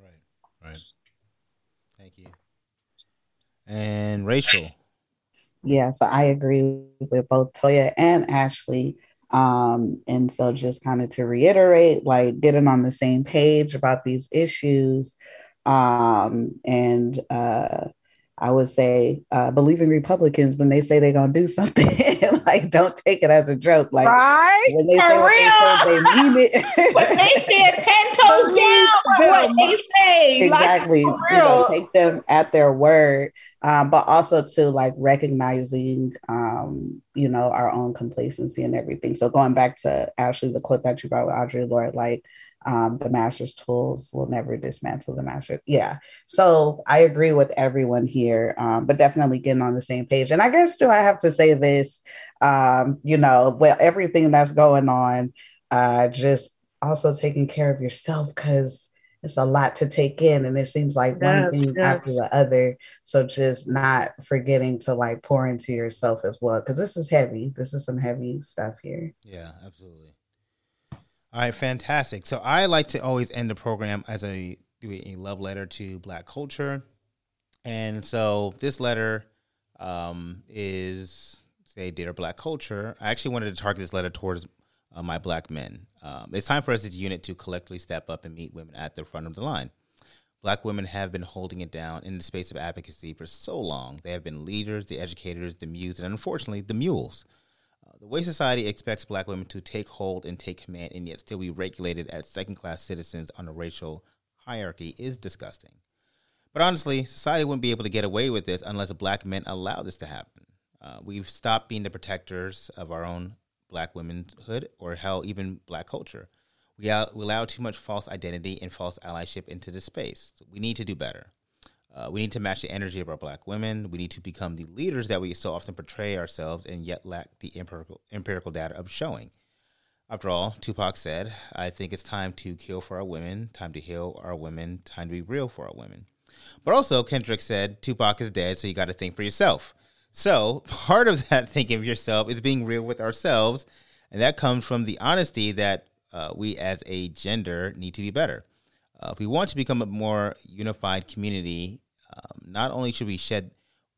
Right, right. Thank you. And Rachel. Yeah, so I agree with both Toya and Ashley. And so just kind of to reiterate, like getting on the same page about these issues and I would say, believe in Republicans when they say they're going to do something. Like, don't take it as a joke. Like, right? When they say what they say, they mean it. When they stand 10 toes down from what they say. Exactly. Like, take them at their word, but also to like recognizing, our own complacency and everything. So going back to actually the quote that you brought with Audre Lorde, like, the master's tools will never dismantle the master. Yeah. So I agree with everyone here, but definitely getting on the same page. And I guess too, I have to say this, everything that's going on, just also taking care of yourself, because it's a lot to take in, and it seems like one thing after the other. So just not forgetting to like pour into yourself as well, because this is heavy. This is some heavy stuff here. Yeah, absolutely. All right, fantastic. So I like to always end the program as a love letter to Black culture. And so this letter is, say, Dear Black Culture. I actually wanted to target this letter towards my Black men. It's time for us as a unit to collectively step up and meet women at the front of the line. Black women have been holding it down in the space of advocacy for so long. They have been leaders, the educators, the muse, and unfortunately, the mules. The way society expects Black women to take hold and take command and yet still be regulated as second-class citizens on a racial hierarchy is disgusting. But honestly, society wouldn't be able to get away with this unless Black men allow this to happen. We've stopped being the protectors of our own Black womanhood, or hell, even Black culture. We allow too much false identity and false allyship into this space. So we need to do better. We need to match the energy of our Black women. We need to become the leaders that we so often portray ourselves and yet lack the empirical data of showing. After all, Tupac said, I think it's time to kill for our women, time to heal our women, time to be real for our women. But also, Kendrick said, Tupac is dead, so you got to think for yourself. So part of that thinking of yourself is being real with ourselves, and that comes from the honesty that we as a gender need to be better. If we want to become a more unified community, not only should we shed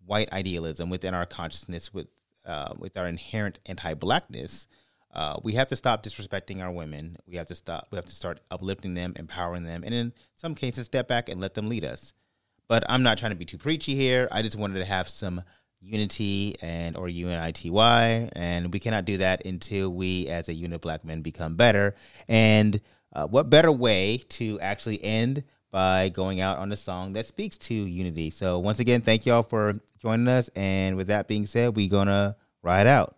white idealism within our consciousness with our inherent anti-Blackness, we have to stop disrespecting our women. We have to start uplifting them, empowering them, and in some cases, step back and let them lead us. But I'm not trying to be too preachy here. I just wanted to have some unity or unity, and we cannot do that until we as a unit of Black men become better. And what better way to actually end by going out on a song that speaks to unity. So once again, thank y'all for joining us. And with that being said, we're going to ride out.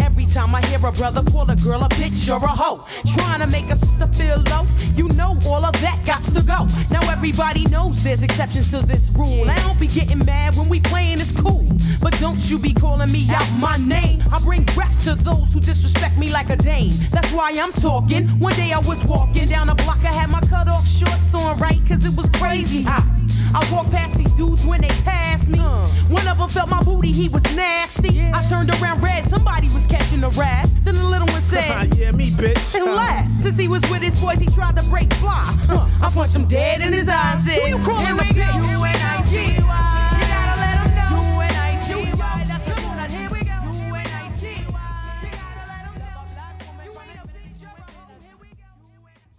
Every time I hear a brother call a girl a bitch or a hoe, trying to make a sister feel low, you know all of that gots to go. Now everybody knows there's exceptions to this rule. I don't be getting mad when we playing, it's cool. But don't you be calling me out my name. I bring rap to those who disrespect me like a dame. That's why I'm talking. One day I was walking down a block, I had my cut off shorts on, right, cause it was crazy hot. I walked past these dudes when they passed me. One of them felt my booty, he was nasty. I turned around red, somebody was catching a rat. Then the little one said, yeah, me, bitch. And laughed. Since he was with his boys, he tried to break fly. I punched him dead in his eyes. Who you calling a